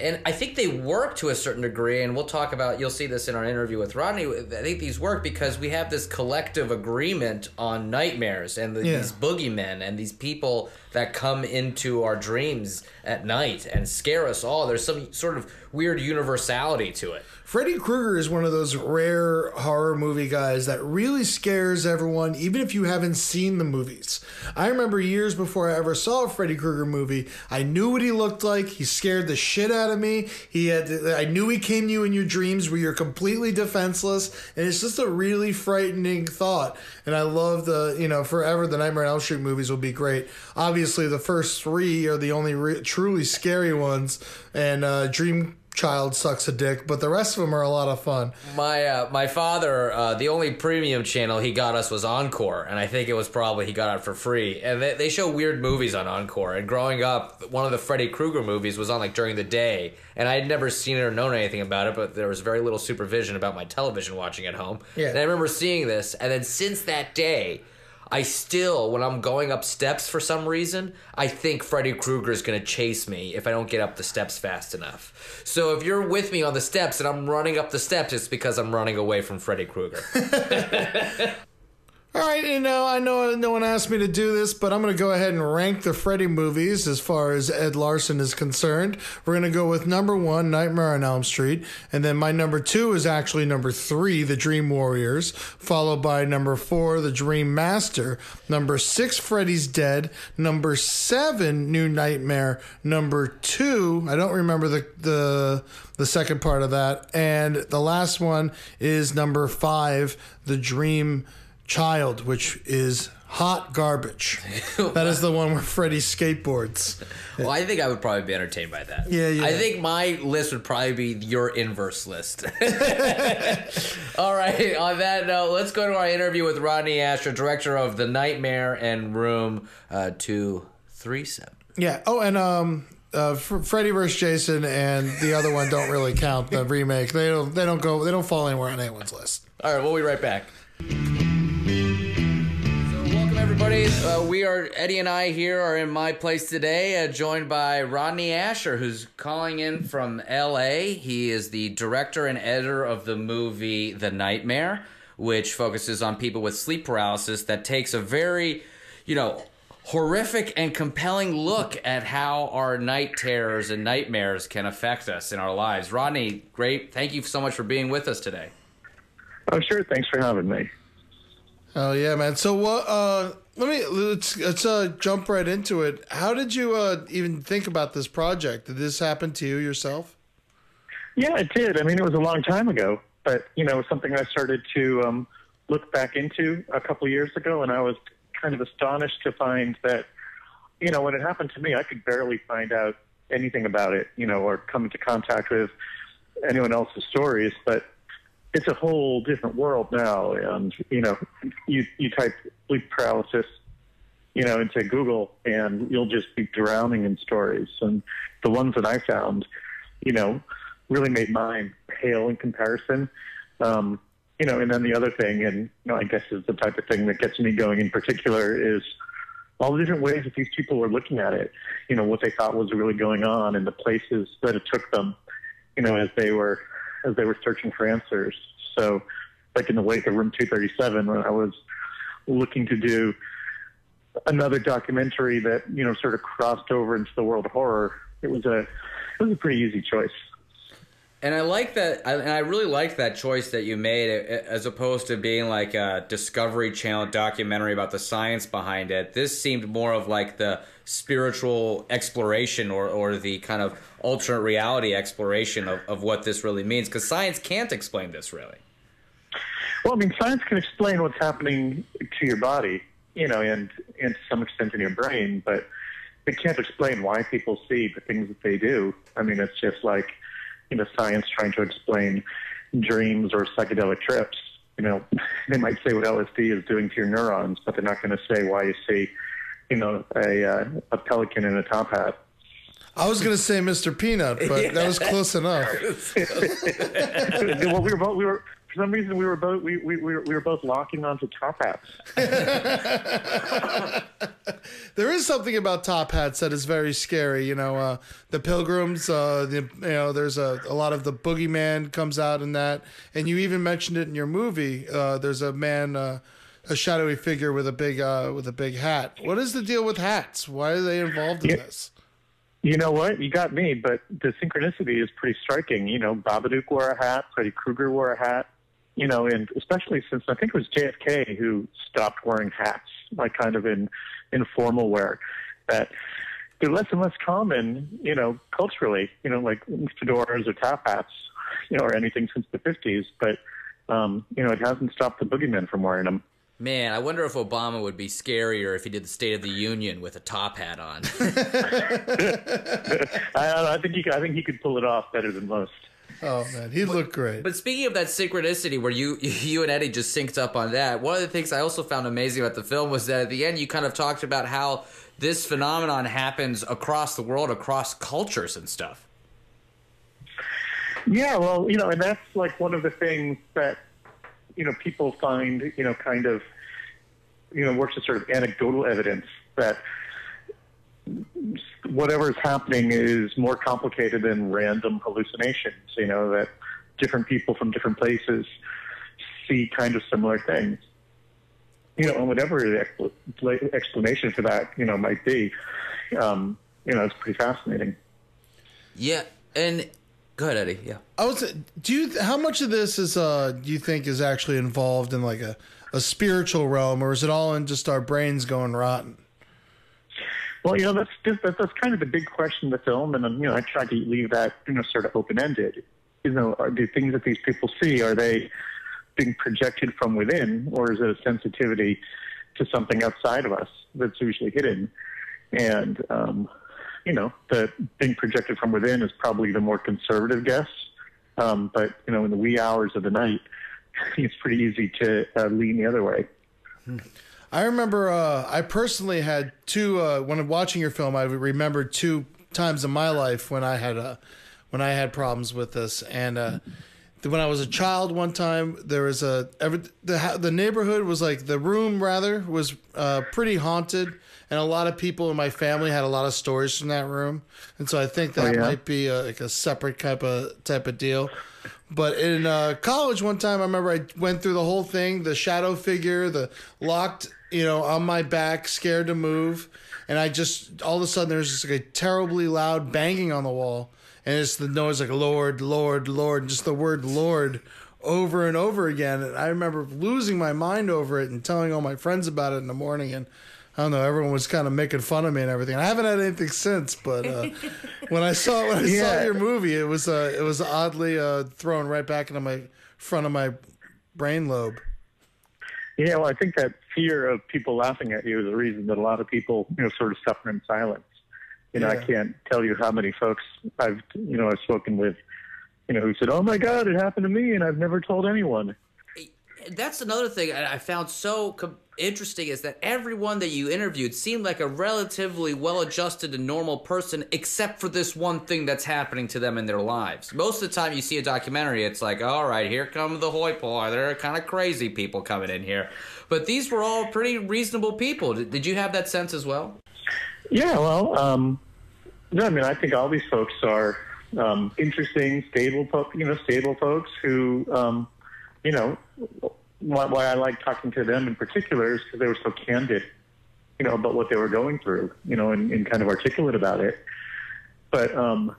And I think they work to a certain degree, and we'll talk about, you'll see this in our interview with Rodney, I think these work because we have this collective agreement on nightmares and the, yeah. these boogeymen and these people that come into our dreams at night and scare us all. There's some sort of weird universality to it. Freddy Krueger is one of those rare horror movie guys that really scares everyone, even if you haven't seen the movies. I remember years before I ever saw a Freddy Krueger movie, I knew what he looked like. He scared the shit out of me. He had. To, I knew he came to you in your dreams where you're completely defenseless, and it's just a really frightening thought. And I love the, you know, forever the Nightmare on Elm Street movies will be great. Obviously, the first three are the only re- truly scary ones, and uh, Dream Child sucks a dick, but the rest of them are a lot of fun. My uh, my father, uh, the only premium channel he got us was Encore, and I think it was probably he got it for free. And they, they show weird movies on Encore. And growing up, one of the Freddy Krueger movies was on like during the day, and I had never seen it or known anything about it, but there was very little supervision about my television watching at home. Yeah. And I remember seeing this, and then since that day, I still, when I'm going up steps for some reason, I think Freddy Krueger is going to chase me if I don't get up the steps fast enough. So if you're with me on the steps and I'm running up the steps, it's because I'm running away from Freddy Krueger. All right, you know, I know no one asked me to do this, but I'm going to go ahead and rank the Freddy movies as far as Ed Larson is concerned. We're going to go with number one, Nightmare on Elm Street, and then my number two is actually number three, The Dream Warriors, followed by number four, The Dream Master, number six, Freddy's Dead, number seven, New Nightmare, number two, I don't remember the the... the second part of that, and the last one is number five, The Dream Child, which is hot garbage. That is the one where Freddy skateboards. Well, I think I would probably be entertained by that. Yeah, yeah. I think my list would probably be your inverse list. All right, on that note, let's go to our interview with Rodney Ascher, director of The Nightmare and Room uh, two thirty-seven. Yeah, oh, and... um. Uh, Freddy versus. Jason and the other one don't really count. The remake, they don't. They don't go. They don't fall anywhere on anyone's list. All right, we'll be right back. So, welcome everybody. Uh, we are Eddie and I here are in my place today, uh, joined by Rodney Ascher, who's calling in from L A. He is the director and editor of the movie The Nightmare, which focuses on people with sleep paralysis. That takes a very, you know. horrific and compelling look at how our night terrors and nightmares can affect us in our lives. Rodney, great. Thank you so much for being with us today. Oh, sure. Thanks for having me. Oh, yeah, man. So what, uh, let me, let's, let's uh, jump right into it. How did you uh, even think about this project? Did this happen to you yourself? Yeah, it did. I mean, it was a long time ago, but, you know, it was something I started to um, look back into a couple years ago, and I was kind of astonished to find that, you know, when it happened to me, I could barely find out anything about it, you know, or come into contact with anyone else's stories. But it's a whole different world now. And, you know, you, you type sleep paralysis, you know, into Google, and you'll just be drowning in stories. And the ones that I found, you know, really made mine pale in comparison. Um, you know, and then the other thing, and, you know, I guess is the type of thing that gets me going in particular, is all the different ways that these people were looking at it, you know, what they thought was really going on and the places that it took them, you know, as they were, as they were searching for answers. So like in the wake of Room two thirty-seven, when I was looking to do another documentary that, you know, sort of crossed over into the world of horror, it was a, it was a pretty easy choice. And I like that, and I really liked that choice that you made, as opposed to being like a Discovery Channel documentary about the science behind it. This seemed more of like the spiritual exploration, or, or the kind of alternate reality exploration of, of what this really means, because science can't explain this really. Well, I mean, science can explain what's happening to your body, you know, and, and to some extent in your brain, but it can't explain why people see the things that they do. I mean, it's just like, you know, science trying to explain dreams or psychedelic trips. You know, they might say what L S D is doing to your neurons, but they're not going to say why you see, you know, a uh, a pelican in a top hat. I was going to say Mister Peanut, but yeah, that was close enough. Well, we were both, we were, for some reason, we were both, we, we, we, were, we were both locking onto top hats. There is something about top hats that is very scary. You know, uh, the Pilgrims, uh, the, you know, there's a, a lot of the boogeyman comes out in that. And you even mentioned it in your movie. Uh, there's a man, uh, a shadowy figure with a big, uh, with a big hat. What is the deal with hats? Why are they involved in yeah. this? You know what? You got me, but the synchronicity is pretty striking. You know, Babadook wore a hat, Freddy Krueger wore a hat, you know, and especially since I think it was J F K who stopped wearing hats, like kind of in informal wear, that they're less and less common, you know, culturally, you know, like fedoras or top hats, you know, or anything since the fifties. But, um, you know, it hasn't stopped the boogeyman from wearing them. Man, I wonder if Obama would be scarier if he did the State of the Union with a top hat on. I don't know, I think he could, I think he could pull it off better than most. Oh man, he looked great. But speaking of that synchronicity, where you you and Eddie just synced up on that, one of the things I also found amazing about the film was that at the end you kind of talked about how this phenomenon happens across the world, across cultures and stuff. Yeah, well, you know, and that's like one of the things that, you know, people find, you know, kind of, you know, works as sort of anecdotal evidence that whatever is happening is more complicated than random hallucinations, you know, that different people from different places see kind of similar things, you know, and whatever the explanation for that, you know, might be, um, you know, it's pretty fascinating. Yeah, and... Go ahead, Eddie. Yeah. I was. Do you? How much of this is? Uh, do you think is actually involved in like a, a spiritual realm, or is it all in just our brains going rotten? Well, you know, that's just, that's, that's kind of the big question of the film, and you know, I tried to leave that, you know, sort of open ended. You know, are the things that these people see, are they being projected from within, or is it a sensitivity to something outside of us that's usually hidden? And um, you know, the being projected from within is probably the more conservative guess. Um, but, you know, in the wee hours of the night, it's pretty easy to uh, lean the other way. I remember uh, I personally had two, uh, when watching your film, I remembered two times in my life when I had uh, when I had problems with this. And uh, when I was a child one time, there was a, every, the, the neighborhood was like, the room rather, was uh, pretty haunted. And a lot of people in my family had a lot of stories from that room. And so I think that oh, yeah? might be a, like a separate type of type of deal. But in uh, college one time, I remember I went through the whole thing, the shadow figure, the locked, you know, on my back, scared to move. And I just, all of a sudden, there's just like a terribly loud banging on the wall. And it's the noise like, Lord, Lord, Lord, and just the word Lord over and over again. And I remember losing my mind over it and telling all my friends about it in the morning. And I don't know, everyone was kind of making fun of me and everything. I haven't had anything since, but uh, when I saw when I yeah. saw your movie, it was uh, it was oddly uh, thrown right back into my front of my brain lobe. Yeah, well, I think that fear of people laughing at you is the reason that a lot of people, you know, sort of suffer in silence. You know, yeah. I can't tell you how many folks I've, you know, I've spoken with, you know, who said, "Oh my God, it happened to me, and I've never told anyone." That's another thing I found so com- interesting is that everyone that you interviewed seemed like a relatively well-adjusted and normal person, except for this one thing that's happening to them in their lives. Most of the time you see a documentary, it's like, all right, here come the hoi polloi. There are kind of crazy people coming in here. But these were all pretty reasonable people. Did, did you have that sense as well? Yeah, well, um, no, I mean, I think all these folks are um, interesting, stable, po- you know, stable folks who, um, you know, why, why I like talking to them in particular is because they were so candid, you know, about what they were going through, you know, and, and kind of articulate about it. But, um,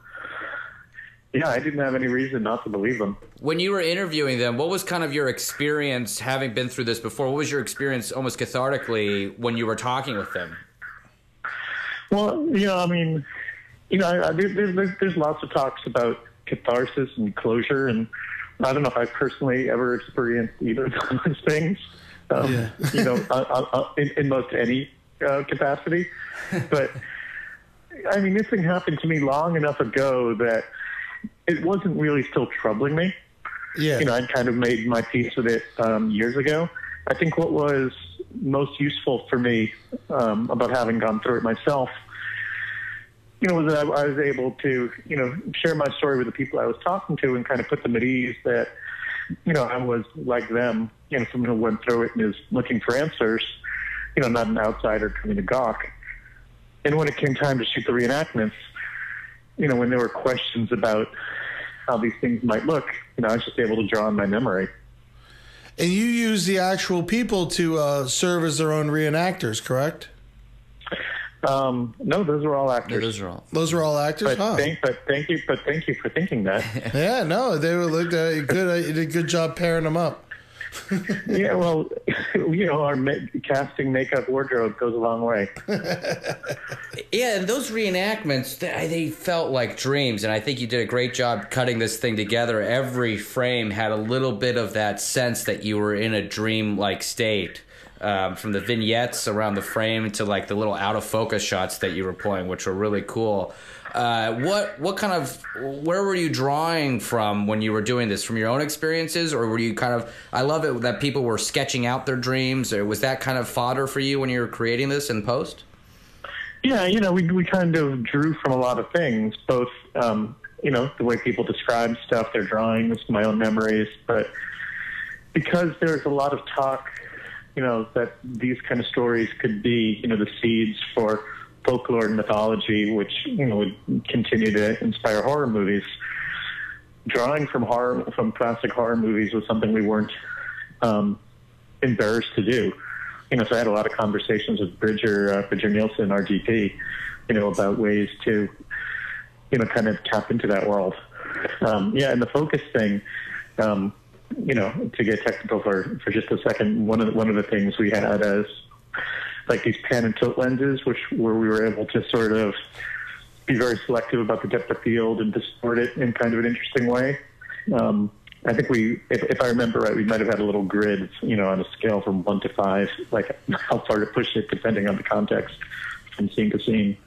yeah, I didn't have any reason not to believe them. When you were interviewing them, what was kind of your experience, having been through this before, what was your experience almost cathartically when you were talking with them? Well, you know, I mean, you know, I, I, there's, there's, there's lots of talks about catharsis and closure, and I don't know if I personally ever experienced either of those things, um, yeah. you know, uh, uh, in, in most any uh, capacity. But, I mean, this thing happened to me long enough ago that it wasn't really still troubling me. Yeah. You know, I'd kind of made my peace with it um, years ago. I think what was most useful for me um, about having gone through it myself, you know, was that I, I was able to, you know, share my story with the people I was talking to and kind of put them at ease that, you know, I was like them, you know, someone who went through it and is looking for answers, you know, not an outsider coming to gawk. And when it came time to shoot the reenactments, you know, when there were questions about how these things might look, you know, I was just able to draw on my memory. And you use the actual people to uh, serve as their own reenactors, correct? Um, no, those are all actors. No, those are all. Those are all actors. But, huh. thank, but thank you, but thank you for thinking that. Yeah, no, they were looked at. You did a good job pairing them up. Yeah, well, you know, our ma- casting, makeup, wardrobe goes a long way. Yeah, and those reenactments, they, they felt like dreams, and I think you did a great job cutting this thing together. Every frame had a little bit of that sense that you were in a dream-like state. Um, from the vignettes around the frame to like the little out of focus shots that you were pulling, which were really cool. Uh, what what kind of where were you drawing from when you were doing this? From your own experiences, or were you kind of? I love it that people were sketching out their dreams. Or was that kind of fodder for you when you were creating this in post? Yeah, you know, we we kind of drew from a lot of things, both um, you know the way people describe stuff, their drawings, my own memories, but because there's a lot of talk. You know, that these kind of stories could be, you know, the seeds for folklore and mythology, which, you know, would continue to inspire horror movies. Drawing from horror, from classic horror movies was something we weren't um, embarrassed to do. You know, so I had a lot of conversations with Bridger, uh, Bridger Nielsen, our D P, you know, about ways to, you know, kind of tap into that world. Um, yeah, and the focus thing, um, you know, to get technical for, for just a second, one of the, one of the things we had is like these pan and tilt lenses, which where we were able to sort of be very selective about the depth of field and distort it in kind of an interesting way. Um, I think we, if, if I remember right, we might have had a little grid, you know, on a scale from one to five, like how far to push it, depending on the context from scene to scene.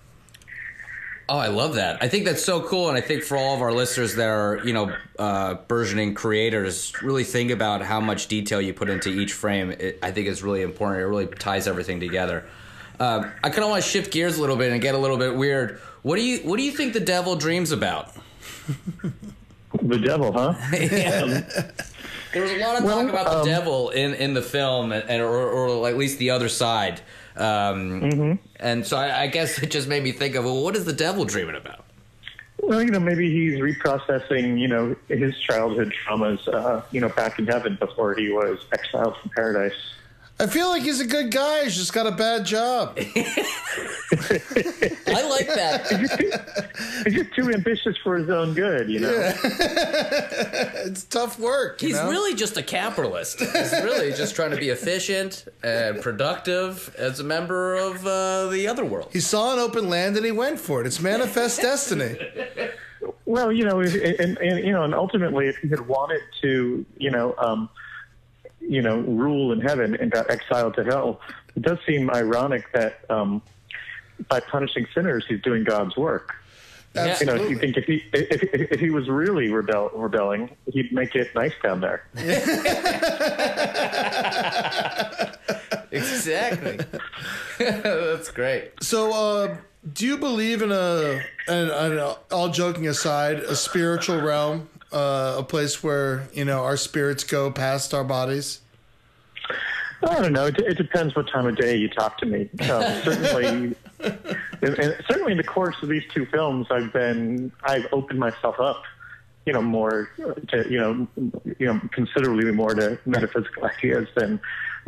Oh, I love that. I think that's so cool. And I think for all of our listeners that are, you know, uh, burgeoning creators, really think about how much detail you put into each frame. It, I think it's really important. It really ties everything together. Uh, I kind of want to shift gears a little bit and get a little bit weird. What do you What do you think the devil dreams about? The devil, huh? Yeah. um, there was a lot of well, talk about um, the devil in, in the film, and or, or at least the other side. Um, mm-hmm. And so I, I guess it just made me think of, well, what is the devil dreaming about? Well, you know, maybe he's reprocessing, you know, his childhood traumas, uh, you know, back in heaven before he was exiled from paradise. I feel like he's a good guy. He's just got a bad job. I like that. He's just, too, he's just too ambitious for his own good, you know? Yeah. It's tough work. He's you know? really just a capitalist. He's really just trying to be efficient and productive as a member of uh, the other world. He saw an open land and he went for it. It's manifest destiny. Well, you know, and, and, you know, and ultimately if he had wanted to, you know, um, you know, rule in heaven and got exiled to hell. It does seem ironic that, um, by punishing sinners, he's doing God's work. Absolutely. You know, you think if he if, if, if he was really rebel, rebelling, he'd make it nice down there. Exactly. That's great. So, uh, do you believe in a? And all joking aside, a spiritual realm, uh, a place where you know our spirits go past our bodies. I don't know. It, it depends what time of day you talk to me. Um, certainly, and certainly in the course of these two films, I've been I've opened myself up, you know, more to you know, you know, considerably more to metaphysical ideas than,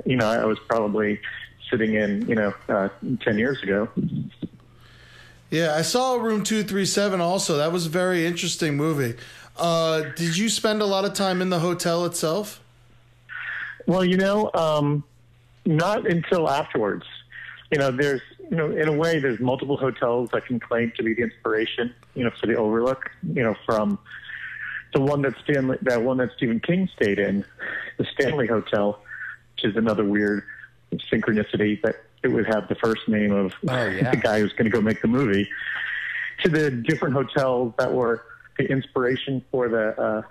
you know, I was probably sitting in, you know, uh, ten years ago. Yeah, I saw Room two thirty-seven also. That was a very interesting movie. Uh, did you spend a lot of time in the hotel itself? Well, you know, um, not until afterwards. You know, there's, you know, in a way, there's multiple hotels that can claim to be the inspiration, you know, for the Overlook. You know, from the one that Stanley, that one that Stephen King stayed in, the Stanley Hotel, which is another weird synchronicity that it would have the first name of oh, yeah. the guy who's going to go make the movie, to the different hotels that were the inspiration for the uh,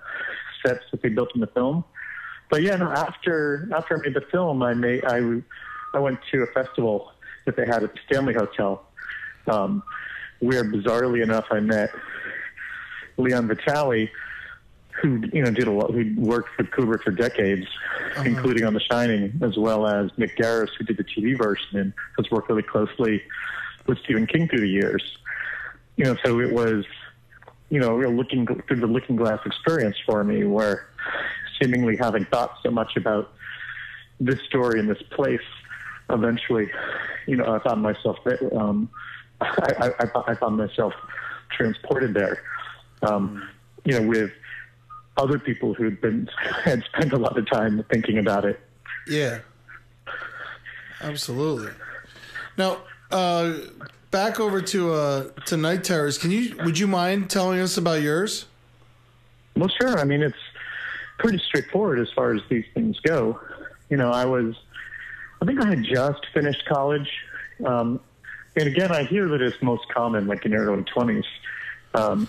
sets that they built in the film. But yeah, no, after after I made the film, I made I I went to a festival that they had at the Stanley Hotel, um, where bizarrely enough I met Leon Vitali, who you know did a lot, who worked with Kubrick for decades, uh-huh. including on The Shining, as well as Mick Garris, who did the T V version and has worked really closely with Stephen King through the years. You know, so it was you know a real looking through the looking glass experience for me, where seemingly having thought so much about this story and this place, eventually, you know, I found myself that, um, I, I, I found myself transported there, um, you know, with other people who had been had spent a lot of time thinking about it. Yeah, absolutely. Now, uh, back over to uh, to Night Terrors. Can you would you mind telling us about yours? Well, sure. I mean, it's pretty straightforward as far as these things go. You know, I was, I think I had just finished college. Um, and again, I hear that it's most common, like in your early twenties. Um,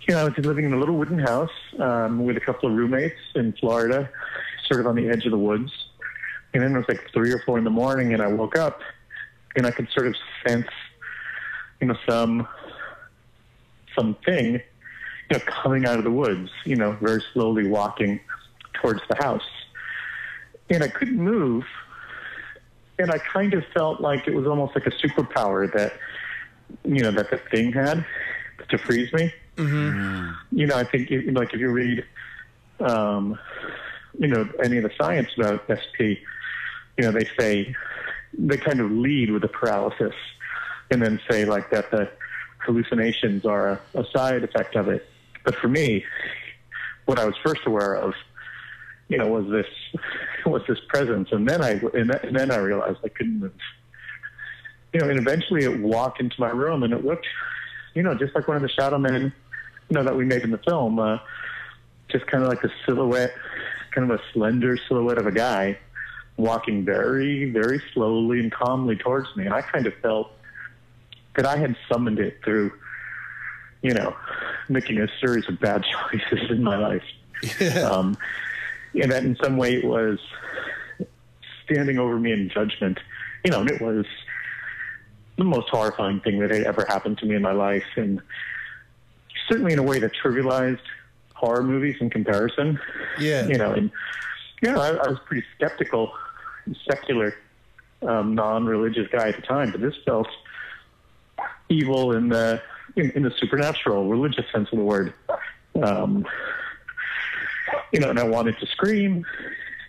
you know, I was living in a little wooden house um, with a couple of roommates in Florida, sort of on the edge of the woods. And then it was like three or four in the morning and I woke up and I could sort of sense, you know, some, something you know, coming out of the woods, you know, very slowly walking towards the house. And I couldn't move, and I kind of felt like it was almost like a superpower that, you know, that the thing had to freeze me. Mm-hmm. You know, I think, it, like, if you read, um, you know, any of the science about S P, you know, they say, they kind of lead with the paralysis and then say, like, that the hallucinations are a, a side effect of it. But for me, what I was first aware of, you know, was this was this presence, and then I and, that, and then I realized I couldn't move. You know, and eventually it walked into my room, and it looked, you know, just like one of the shadow men, you know, that we made in the film, uh, just kind of like a silhouette, kind of a slender silhouette of a guy walking very, very slowly and calmly towards me, and I kind of felt that I had summoned it through, you know, making a series of bad choices in my life. Yeah. Um, and that in some way it was standing over me in judgment. You know, and it was the most horrifying thing that had ever happened to me in my life. And certainly in a way that trivialized horror movies in comparison. Yeah. You know, and, you know, I, I was pretty skeptical, secular, um, non-religious guy at the time, but this felt evil in the in, in the supernatural, religious sense of the word. Um, you know, and I wanted to scream,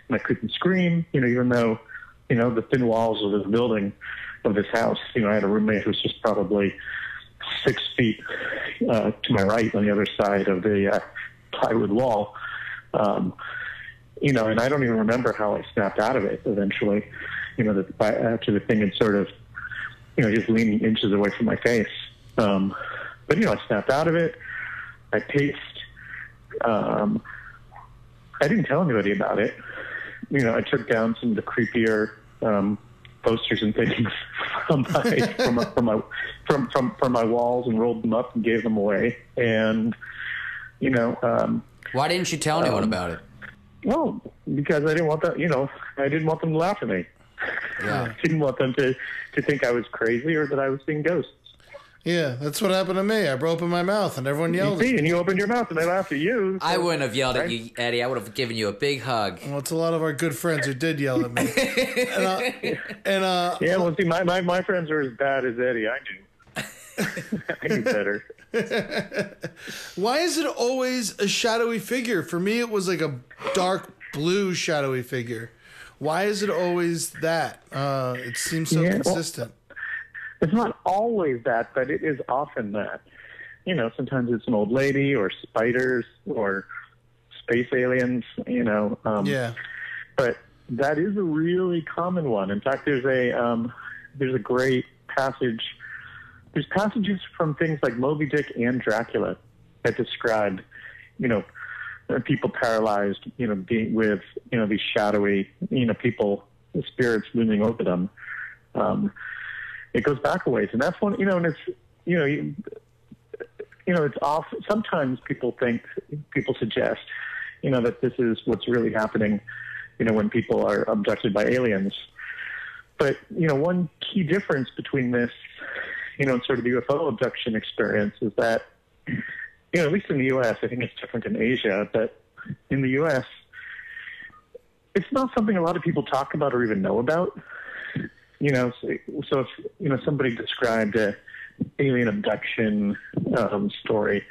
and I couldn't scream, you know, even though, you know, the thin walls of this building, of this house, you know, I had a roommate who was just probably six feet uh, to my right on the other side of the uh, plywood wall. Um, you know, and I don't even remember how I snapped out of it eventually, you know, the, by, after the thing had sort of, you know, just leaning inches away from my face. Um, but, you know, I snapped out of it. I paced. Um, I didn't tell anybody about it. You know, I took down some of the creepier um, posters and things from my from my, from, my from, from from my walls and rolled them up and gave them away. And you know, um, why didn't you tell um, anyone about it? Well, because I didn't want that. You know, I didn't want them to laugh at me. Yeah. I didn't want them to, to think I was crazy or that I was seeing ghosts. Yeah, that's what happened to me. I broke open my mouth and everyone yelled at me. And you opened your mouth and they laughed at you. So. I wouldn't have yelled at you, Eddie. I would have given you a big hug. Well, it's a lot of our good friends who did yell at me. and, uh, and uh, Yeah, well, see, my, my, my friends are as bad as Eddie. I knew. I knew better. Why is it always a shadowy figure? For me, it was like a dark blue shadowy figure. Why is it always that? Uh, it seems so yeah, consistent. Well, it's not always that, but it is often that. You know, sometimes it's an old lady or spiders or space aliens, you know. Um, yeah. But that is a really common one. In fact, there's a um, there's a great passage. There's passages from things like Moby Dick and Dracula that describe, you know, people paralyzed, you know, being with, you know, these shadowy, you know, people, the spirits looming over them. Um, it goes back a ways. And that's one, you know, and it's, you know, you, you know, it's off. Sometimes people think, people suggest, you know, that this is what's really happening, you know, when people are abducted by aliens. But, you know, one key difference between this, you know, and sort of the U F O abduction experience is that, you know, at least in the U S, I think it's different in Asia, but in the U S, it's not something a lot of people talk about or even know about. You know, so, so if, you know, somebody described a alien abduction um, story,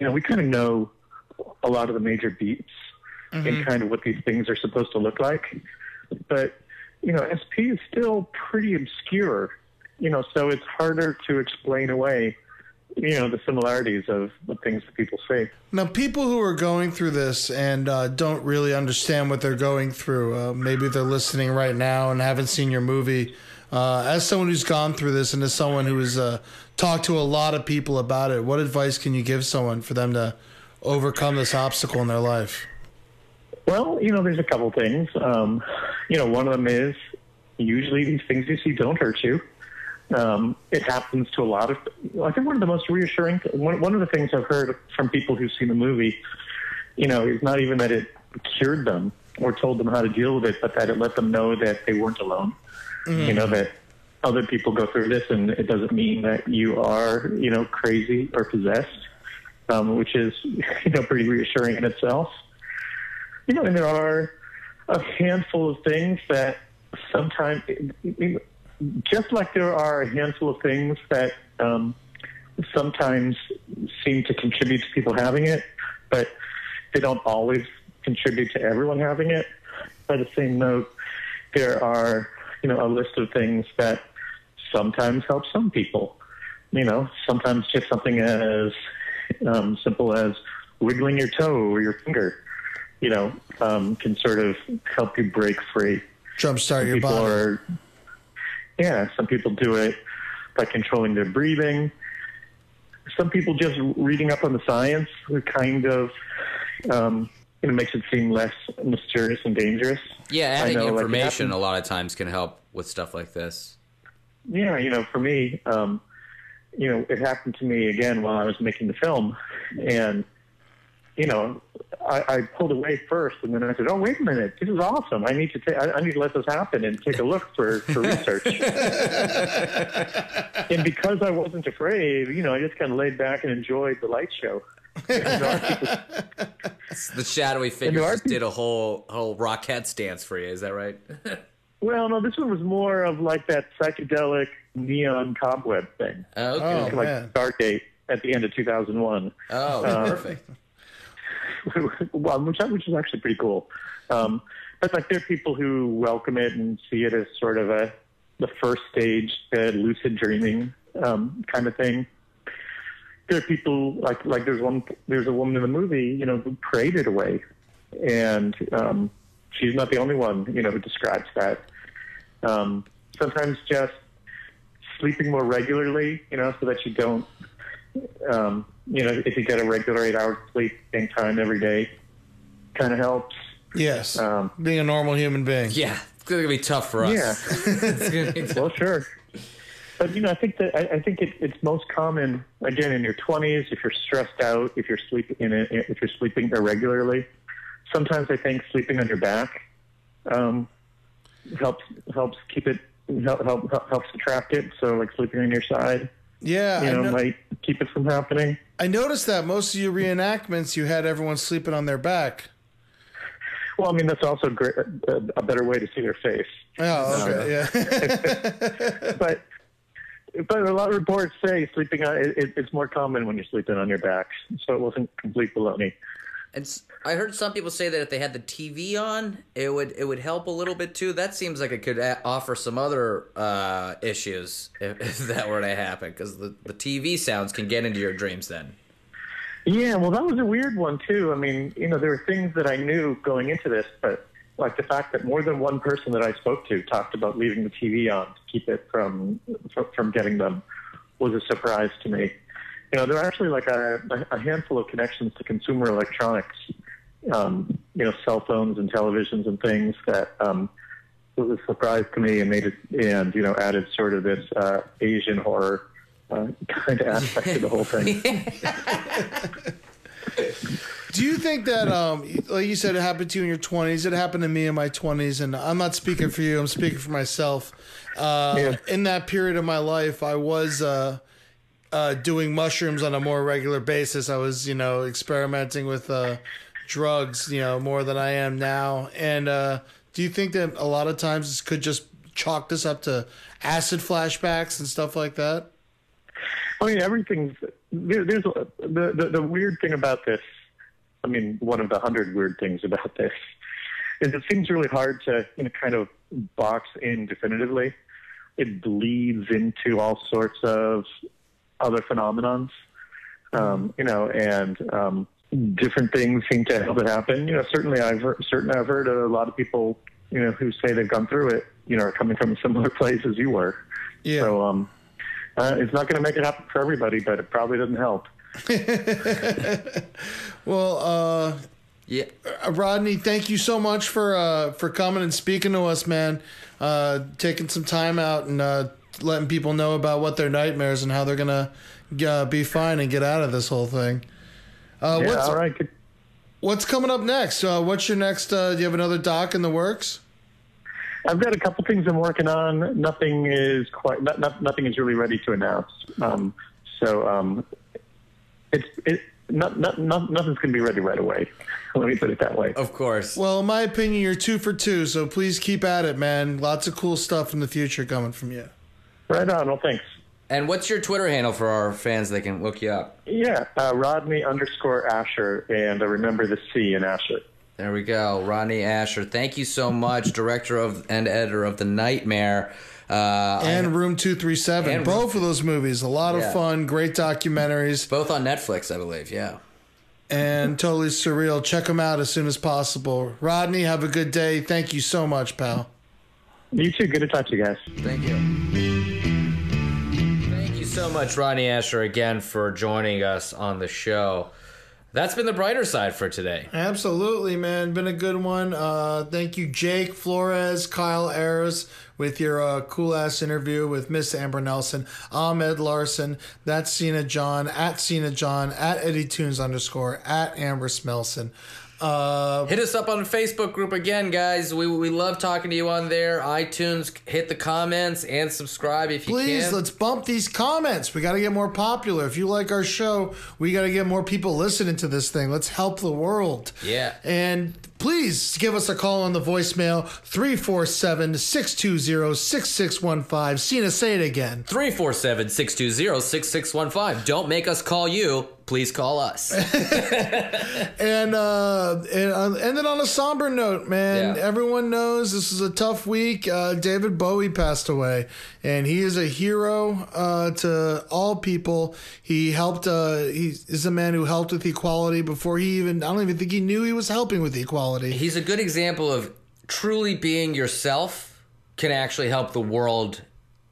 you know, we kind of know a lot of the major beats mm-hmm. and kind of what these things are supposed to look like. But, you know, S P is still pretty obscure, you know, so it's harder to explain away, you know, the similarities of the things that people say. Now, people who are going through this and uh, don't really understand what they're going through, uh, maybe they're listening right now and haven't seen your movie. Uh, as someone who's gone through this and as someone who has uh, talked to a lot of people about it, what advice can you give someone for them to overcome this obstacle in their life? Well, you know, there's a couple things. Um, you know, one of them is usually these things you see don't hurt you. Um, it happens to a lot of, I think one of the most reassuring, one, one of the things I've heard from people who've seen the movie, you know, is not even that it cured them or told them how to deal with it, but that it let them know that they weren't alone, mm. you know, that other people go through this and it doesn't mean that you are, you know, crazy or possessed, um, which is, you know, pretty reassuring in itself. You know, and there are a handful of things that sometimes, you know, just like there are a handful of things that um, sometimes seem to contribute to people having it, but they don't always contribute to everyone having it. By the same note, there are, you know, a list of things that sometimes help some people. You know, sometimes just something as um, simple as wiggling your toe or your finger, you know, um, can sort of help you break free. Jumpstart your body. Are, Yeah, some people do it by controlling their breathing. Some people just reading up on the science kind of um, you know, makes it seem less mysterious and dangerous. Yeah, adding know, information like a lot of times can help with stuff like this. Yeah, you know, for me, um, you know, it happened to me again while I was making the film. And, you know, I, I pulled away first, and then I said, "Oh, wait a minute! This is awesome! I need to take, I, I need to let this happen and take a look for, for research." And because I wasn't afraid, you know, I just kind of laid back and enjoyed the light show. The shadowy figures just did a whole whole Rockettes dance for you. Is that right? Well, no, this one was more of like that psychedelic neon cobweb thing. Oh, okay. Oh, like man. Stargate at the end of two thousand one. Oh, um, perfect. Well, which, which is actually pretty cool. Um, but like there are people who welcome it and see it as sort of a the first stage to lucid dreaming um, kind of thing. There are people like like there's one there's a woman in the movie, you know, who prayed it away, and um, she's not the only one, you know, who describes that. Um, sometimes just sleeping more regularly, you know, so that you don't. Um, you know, if you get a regular eight hours sleep, same time every day, kind of helps. Yes. Um, being a normal human being. Yeah. It's going to be tough for us. Yeah. It's gonna be tough. Well, sure. But you know, I think that I, I think it, it's most common again in your twenties. If you're stressed out, if you're sleeping in a, if you're sleeping irregularly, sometimes I think sleeping on your back um, helps helps keep it help, help, helps attract it. So like sleeping on your side, yeah, you know, know might keep it from happening. I noticed that most of your reenactments, you had everyone sleeping on their back. Well, I mean, that's also great, a, a better way to see their face. Oh, okay, yeah. but but a lot of reports say sleeping on it, it's more common when you're sleeping on your back, so it wasn't complete baloney. And I heard some people say that if they had the T V on, it would it would help a little bit too. That seems like it could offer some other uh, issues if, if that were to happen, because the the T V sounds can get into your dreams then. Yeah, well, that was a weird one, too. I mean, you know, there were things that I knew going into this, but like the fact that more than one person that I spoke to talked about leaving the T V on to keep it from from getting them was a surprise to me. You know, there are actually like a, a handful of connections to consumer electronics, um, you know, cell phones and televisions and things that um, was a surprise to me and made it, and, you know, added sort of this uh, Asian horror Uh, kind of aspect of the whole thing. Do you think that, um, like you said, it happened to you in your twenties? It happened to me in my twenties, and I'm not speaking for you. I'm speaking for myself. Uh, yeah. In that period of my life, I was uh, uh, doing mushrooms on a more regular basis. I was, you know, experimenting with uh, drugs, you know, more than I am now. And uh, do you think that a lot of times this could just chalk this up to acid flashbacks and stuff like that? I mean, everything's there, – there's the, the, the weird thing about this – I mean, one of the hundred weird things about this is it seems really hard to, you know, kind of box in definitively. It bleeds into all sorts of other phenomenons, um, you know, and um, different things seem to help it happen. You know, certainly I've heard, certainly I've heard a lot of people, you know, who say they've gone through it, you know, are coming from a similar place as you were. Yeah. So, um Uh, it's not going to make it happen for everybody, but it probably doesn't help. Well, uh, yeah, Rodney, thank you so much for uh, for coming and speaking to us, man. Uh, taking some time out and uh, letting people know about what their nightmares and how they're going to uh, be fine and get out of this whole thing. Uh, yeah, what's, all right. Good. What's coming up next? Uh, what's your next? Uh, do you have another doc in the works? I've got a couple things I'm working on. Nothing is quite. Not, not, nothing is really ready to announce. Um, so um, it's it. Not, not, not, nothing's going to be ready right away. Let me put it that way. Of course. Well, in my opinion, you're two for two. So please keep at it, man. Lots of cool stuff in the future coming from you. Right on. Well, thanks. And what's your Twitter handle for our fans? They can look you up. Yeah, uh, Rodney underscore Ascher, and I remember the C in Asher. There we go. Rodney Ascher, thank you so much, director of and editor of The Nightmare. Uh, and I, Room two thirty-seven. And both Room, of those movies. A lot yeah. of fun, great documentaries. Both on Netflix, I believe, yeah. And totally surreal. Check them out as soon as possible. Rodney, have a good day. Thank you so much, pal. You too. Good to talk to you guys. Thank you. Thank you so much, Rodney Ascher, again, for joining us on the show. That's been The Brighter Side for today. Absolutely, man. Been a good one. Uh, thank you, Jake Flores, Kyle Ayers, with your uh, cool-ass interview with Miss Amber Nelson, Ahmed Larson, that's Cena John, at Cena John, at Eddie Tunes underscore, at Amber Smelson. Uh, hit us up on the Facebook group again, guys. We we love talking to you on there. iTunes, hit the comments and subscribe if you can. Please, let's bump these comments. We got to get more popular. If you like our show, we got to get more people listening to this thing. Let's help the world. Yeah. And please give us a call on the voicemail, three four seven, six two zero, six six one five. Cena, say it again. three four seven, six two zero, six six one five. Don't make us call you. Please call us. and, uh, and uh, and then on a somber note, man, yeah. Everyone knows this is a tough week. Uh, David Bowie passed away, and he is a hero uh, to all people. He helped. Uh, he is a man who helped with equality before he even. I don't even think he knew he was helping with equality. He's a good example of truly being yourself can actually help the world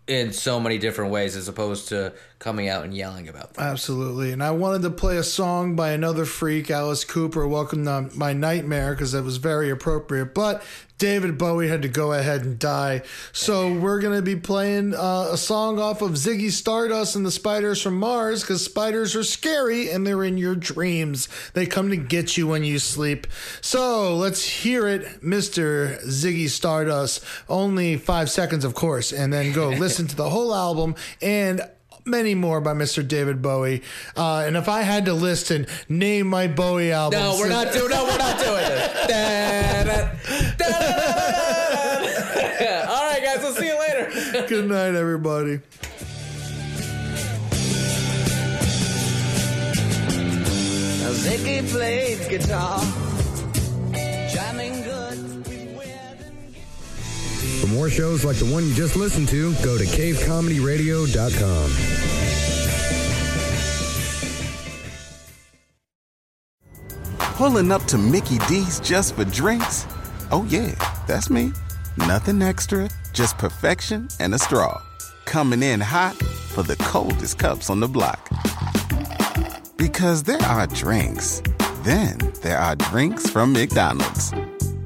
in so many different ways, as opposed to coming out and yelling about them. Absolutely. And I wanted to play a song by another freak, Alice Cooper, Welcome to My Nightmare, because that was very appropriate. But David Bowie had to go ahead and die. So we're going to be playing uh, a song off of Ziggy Stardust and the Spiders from Mars, because spiders are scary and they're in your dreams. They come to get you when you sleep. So let's hear it, Mister Ziggy Stardust. Only five seconds, of course, and then go listen to the whole album and many more by Mister David Bowie. Uh, and if I had to list and name my Bowie albums... No, we're not doing No, we're not doing it. Da, da, da, da, da, da. All right, guys, we'll see you later. Good night, everybody. Ziggy played guitar, jamming good. For more shows like the one you just listened to, go to cave comedy radio dot com. Pulling up to Mickey D's just for drinks? Oh yeah, that's me. Nothing extra, just perfection and a straw. Coming in hot for the coldest cups on the block. Because there are drinks. Then there are drinks from McDonald's.